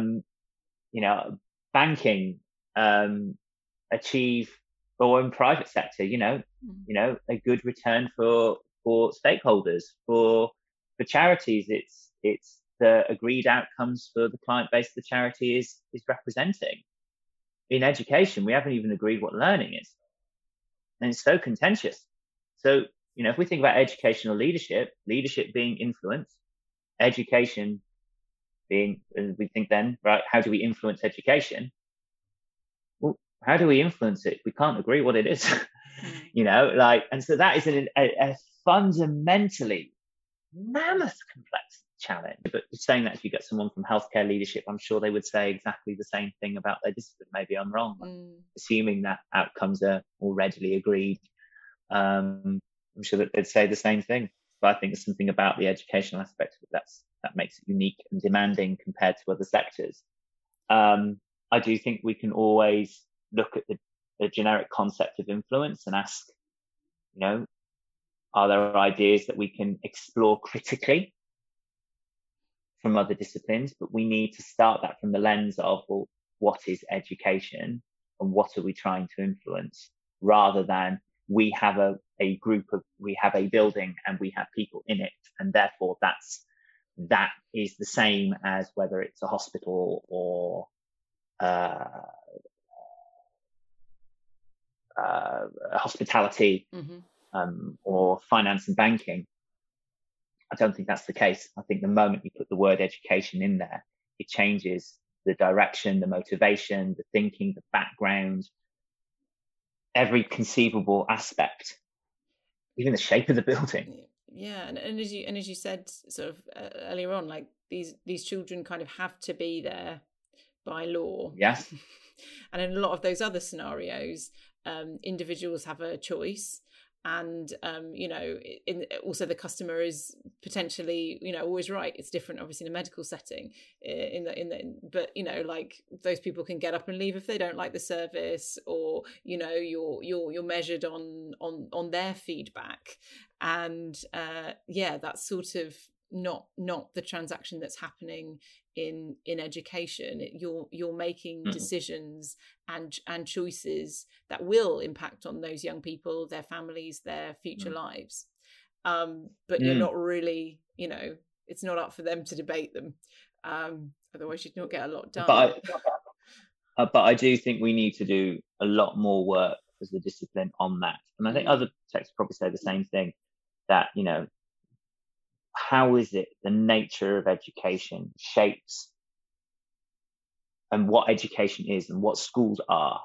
know, banking, achieve, or in private sector, you know, a good return for stakeholders. For charities, it's the agreed outcomes for the client base the charity is representing. In education, we haven't even agreed what learning is. And it's so contentious. So, you know, if we think about educational leadership being influence, education being, we think then, right, how do we influence education? Well, how do we influence it? We can't agree what it is, you know, like, and so that is a fundamentally mammoth complexity challenge. But saying that, if you get someone from healthcare leadership, I'm sure they would say exactly the same thing about their discipline. Maybe I'm wrong, assuming that outcomes are all readily agreed. I'm sure that they'd say the same thing. But I think there's something about the educational aspect of it that makes it unique and demanding compared to other sectors. I do think we can always look at the generic concept of influence and ask, you know, Are there ideas that we can explore critically from other disciplines? But we need to start that from the lens of, well, what is education and what are we trying to influence, rather than we have a group of, we have a building and we have people in it, and therefore that is the same as whether it's a hospital or hospitality, or finance and banking. I don't think that's the case. I think the moment you put the word education in there, it changes the direction, the motivation, the thinking, the background, every conceivable aspect, even the shape of the building. Yeah, and as you said sort of earlier on, like these children kind of have to be there by law. Yes. And in a lot of those other scenarios, individuals have a choice. And, also the customer is potentially, always right. It's different, obviously, in a medical setting, but those people can get up and leave if they don't like the service, or, you're measured on their feedback. And, that's sort of not the transaction that's happening in education. You're making decisions and choices that will impact on those young people, their families, their future lives, but you're not really, it's not up for them to debate them, otherwise you'd not get a lot done. But I do think we need to do a lot more work as a discipline on that, and I think other texts probably say the same thing, that how is it the nature of education shapes, and what education is and what schools are,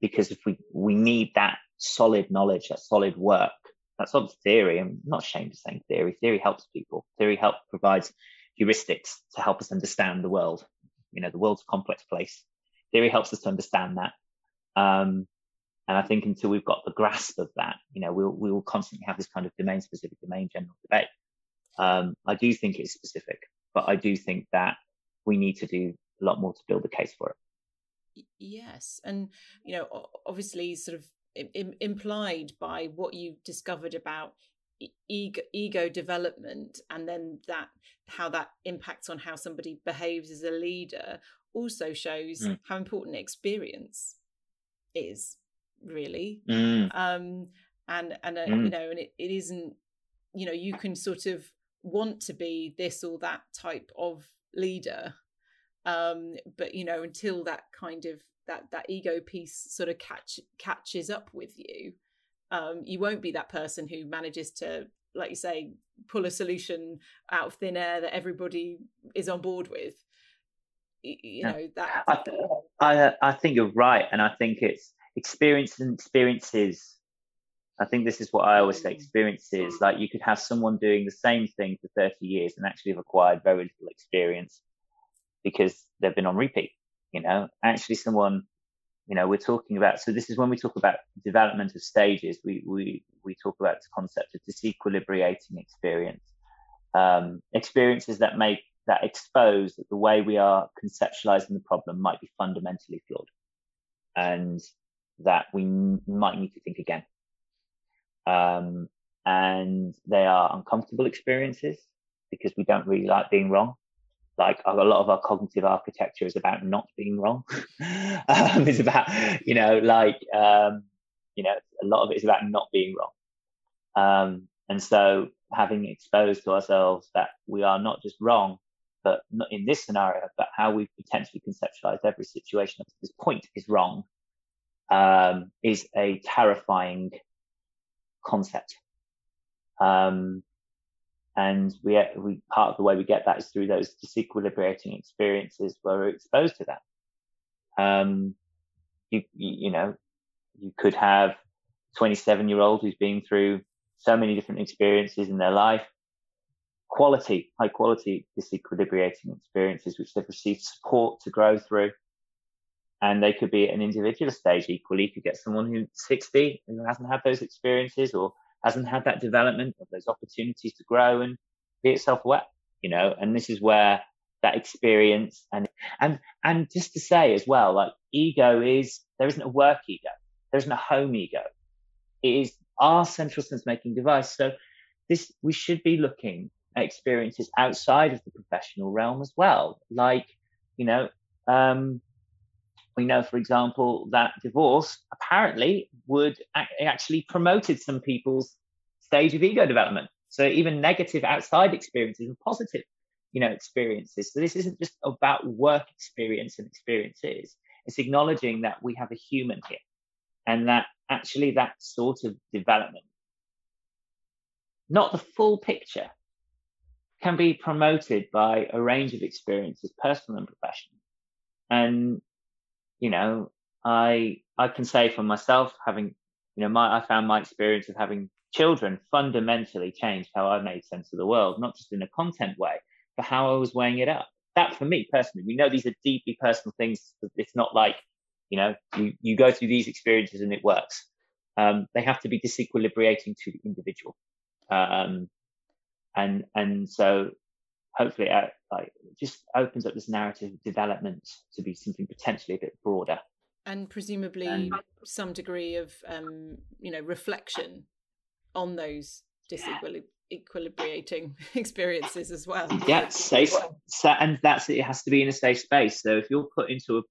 because if we need that solid knowledge, that solid work, that sort of theory. I'm not ashamed of saying theory. Theory helps people. Theory provides heuristics to help us understand the world. The world's a complex place. Theory helps us to understand that. And I think until we've got the grasp of that, we will constantly have this kind of domain-specific, domain-general debate. I do think it's specific, but I do think that we need to do a lot more to build a case for it. Yes, and obviously, sort of implied by what you've discovered about ego development, and then how that impacts on how somebody behaves as a leader, also shows how important experience is. Really. And it isn't, you can sort of want to be this or that type of leader, but until that kind of that ego piece sort of catches up with you, you won't be that person who manages to, like you say, pull a solution out of thin air that everybody is on board with. I think you're right, and I think it's experience and experiences. I think this is what I always say, experiences. Like, you could have someone doing the same thing for 30 years and actually have acquired very little experience because they've been on repeat. Actually, someone, we're talking about, so this is when we talk about development of stages, we talk about the concept of disequilibrating experience, experiences that expose that the way we are conceptualizing the problem might be fundamentally flawed, and that we might need to think again. And they are uncomfortable experiences because we don't really like being wrong. Like, a lot of our cognitive architecture is about not being wrong. It's about, a lot of it is about not being wrong. And so having exposed to ourselves that we are not just wrong, but not in this scenario, but how we've potentially conceptualized every situation up to this point is wrong, is a terrifying concept. And we part of the way we get that is through those disequilibrating experiences where we're exposed to that. You could have a 27-year-old who's been through so many different experiences in their life, high quality disequilibrating experiences which they've received support to grow through. And they could be at an individual stage. Equally, you could get someone who's 60 and hasn't had those experiences, or hasn't had that development of those opportunities to grow and be self-aware, and this is where that experience and just to say as well, like, ego is, there isn't a work ego, there isn't a home ego. It is our central sense-making device. So this, we should be looking at experiences outside of the professional realm as well. Like, you know, we know, for example, that divorce apparently would actually promoted some people's stage of ego development. So even negative outside experiences and positive, you know, experiences. So this isn't just about work experience and experiences. It's acknowledging that we have a human here and that actually that sort of development, not the full picture, can be promoted by a range of experiences, personal and professional. And, you know, I can say for myself, having, you know, I found my experience of having children fundamentally changed how I made sense of the world, not just in a content way, but how I was weighing it up. That for me personally, we know these are deeply personal things. It's not like, you know, you go through these experiences and it works. They have to be disequilibrating to the individual. And so hopefully it just opens up this narrative of development to be something potentially a bit broader. And presumably some degree of, you know, reflection on those disequilibrating experiences as well. Yeah, safe. And that's it. It has to be in a safe space. So if you're put into a,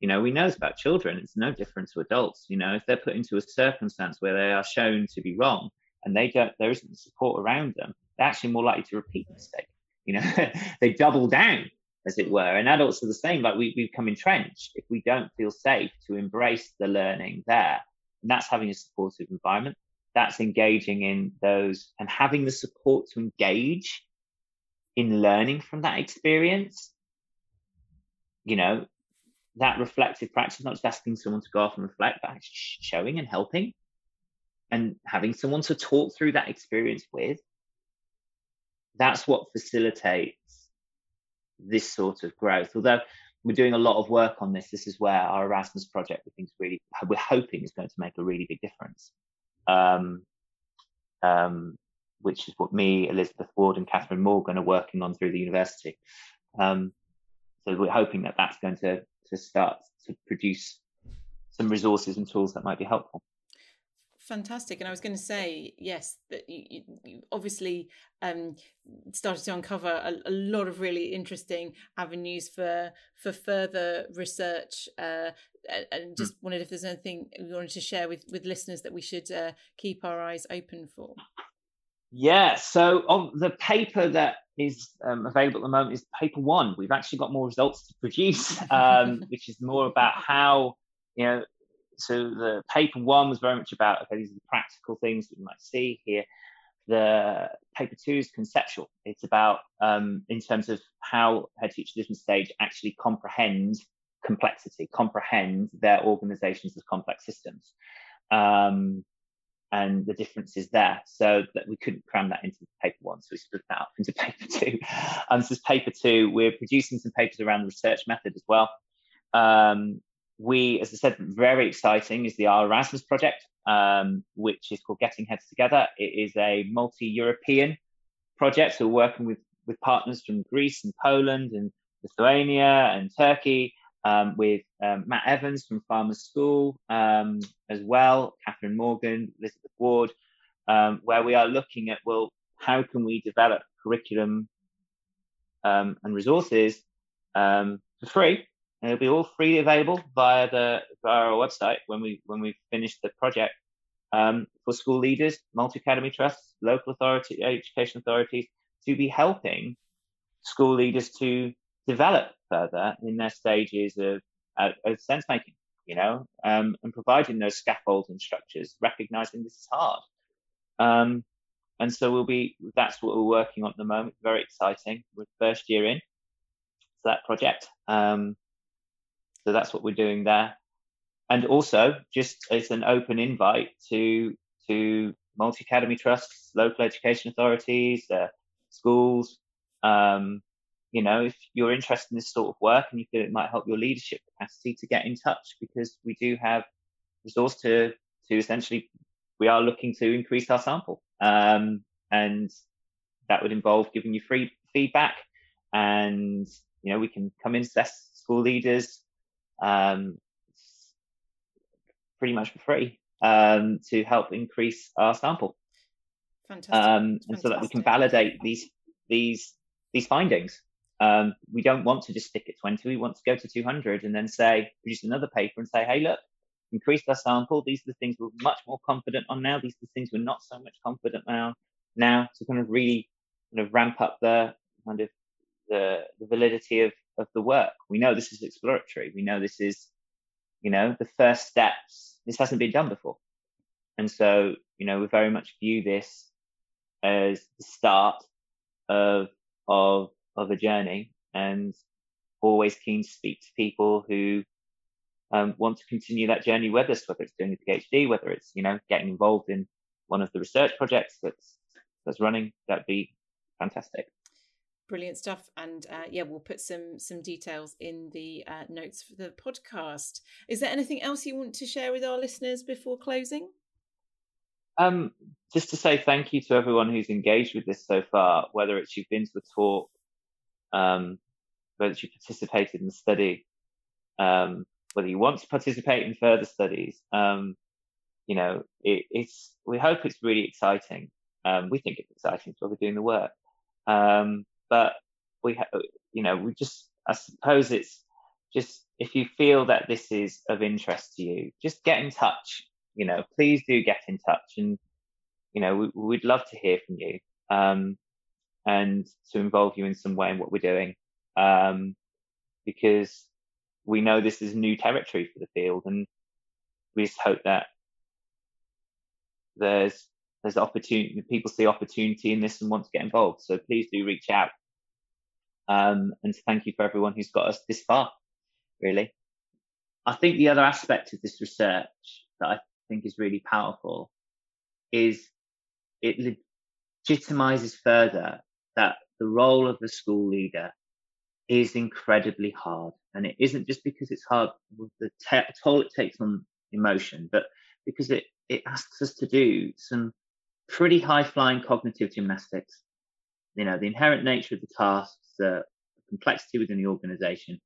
you know, we know it's about children, it's no different to adults. You know, if they're put into a circumstance where they are shown to be wrong and they don't, there isn't support around them, they're actually more likely to repeat the mistake. You know, they double down, as it were. And adults are the same, like we become entrenched if we don't feel safe to embrace the learning there. And that's having a supportive environment. That's engaging in those and having the support to engage in learning from that experience. You know, that reflective practice, not just asking someone to go off and reflect, but actually showing and helping and having someone to talk through that experience with. That's what facilitates this sort of growth. Although we're doing a lot of work on this, this is where our Erasmus project, we think, really, we're hoping is going to make a really big difference. Which is what me, Elizabeth Ward and Catherine Morgan are working on through the university. So we're hoping that that's going to start to produce some resources and tools that might be helpful. Fantastic. And I was going to say, yes, that you obviously started to uncover a lot of really interesting avenues for further research, and just wondered if there's anything you wanted to share with listeners that we should keep our eyes open for. Yeah, so on the paper that is available at the moment is paper one. We've actually got more results to produce, which is more about how, you know, so the paper one was very much about, okay, these are the practical things that you might see here. The paper two is conceptual. It's about, in terms of how head teachers at this stage actually comprehend complexity, comprehend their organizations as complex systems, and the differences there. So that we couldn't cram that into paper one, so we split that up into paper two. And this is paper two. We're producing some papers around the research method as well. We, as I said, very exciting is the Erasmus project, which is called Getting Heads Together. It is a multi-European project. So we're working with partners from Greece and Poland and Lithuania and Turkey, with Matt Evans from Farmers School as well, Catherine Morgan, Elizabeth Ward, where we are looking at, well, how can we develop curriculum and resources for free? And it'll be all freely available via our website when we finish the project, for school leaders, multi-academy trusts, local authority, education authorities, to be helping school leaders to develop further in their stages of sense making, you know, and providing those scaffolds and structures, recognizing this is hard. And so that's what we're working on at the moment. Very exciting. We're first year in to that project. So that's what we're doing there. And also, just it's an open invite to multi-academy trusts, local education authorities, schools. You know, if you're interested in this sort of work and you feel it might help your leadership capacity, to get in touch, because we do have resource to essentially, we are looking to increase our sample. And that would involve giving you free feedback. And, you know, we can come in, assess school leaders, pretty much for free, to help increase our sample. Fantastic. And so that we can validate these findings. We don't want to just stick at 20. We want to go to 200 and then say, produce another paper and say, hey, look, increased our sample. These are the things we're much more confident on now. These are the things we're not so much confident on now, to kind of really kind of ramp up the kind of the validity of the work. We know this is exploratory. We know this is, you know, the first steps. This hasn't been done before. And so, you know, we very much view this as the start of a journey, and always keen to speak to people who want to continue that journey with us, whether it's doing a PhD, whether it's, you know, getting involved in one of the research projects that's running. That'd be fantastic. Brilliant stuff. And yeah, we'll put some details in the notes for the podcast. Is there anything else you want to share with our listeners before closing? Just to say thank you to everyone who's engaged with this so far, whether it's you've been to the talk, whether you participated in the study, whether you want to participate in further studies. You know, it's we hope it's really exciting. We think it's exciting while we're doing the work, but I suppose it's just, if you feel that this is of interest to you, just get in touch. You know, please do get in touch, and you know we'd love to hear from you, and to involve you in some way in what we're doing, because we know this is new territory for the field, and we just hope that there's opportunity. People see opportunity in this and want to get involved. So please do reach out, and thank you for everyone who's got us this far. Really, I think the other aspect of this research that I think is really powerful is it legitimizes further that the role of the school leader is incredibly hard, and it isn't just because it's hard with the toll it takes on emotion, but because it asks us to do some pretty high-flying cognitive gymnastics. You know, the inherent nature of the tasks, the complexity within the organization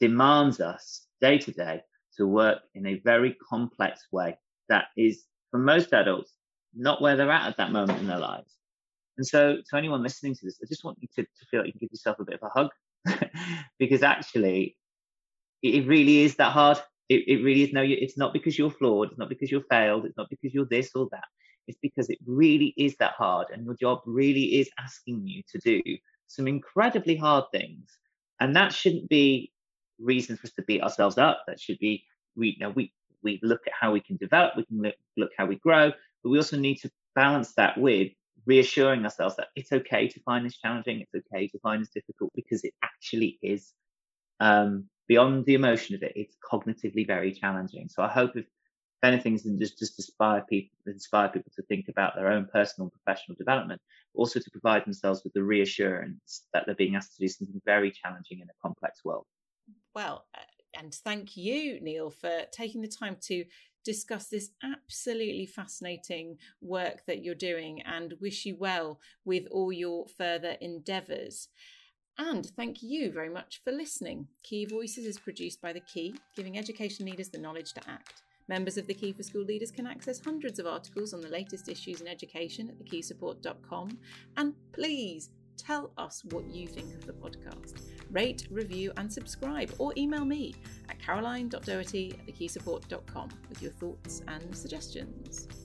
demands us day to day to work in a very complex way that is, for most adults, not where they're at that moment in their lives. And so to anyone listening to this, I just want you to feel like you can give yourself a bit of a hug, because actually it really is that hard. It really is. No, it's not because you're flawed. It's not because you're failed. It's not because you're this or that. It's because it really is that hard. And your job really is asking you to do some incredibly hard things. And that shouldn't be reason for us to beat ourselves up. That should be, we look at how we can develop, we can look how we grow, but we also need to balance that with reassuring ourselves that it's okay to find this challenging, it's okay to find this difficult, because it actually is, beyond the emotion of it, it's cognitively very challenging. So I hope, if anything, is just inspire people to think about their own personal and professional development, but also to provide themselves with the reassurance that they're being asked to do something very challenging in a complex world. Well, and thank you, Neil, for taking the time to discuss this absolutely fascinating work that you're doing, and wish you well with all your further endeavours. And thank you very much for listening. Key Voices is produced by The Key, giving education leaders the knowledge to act. Members of The Key for School Leaders can access hundreds of articles on the latest issues in education at thekeysupport.com. And please, tell us what you think of the podcast. Rate, review and subscribe, or email me at caroline.doherty@thekeysupport.com with your thoughts and suggestions.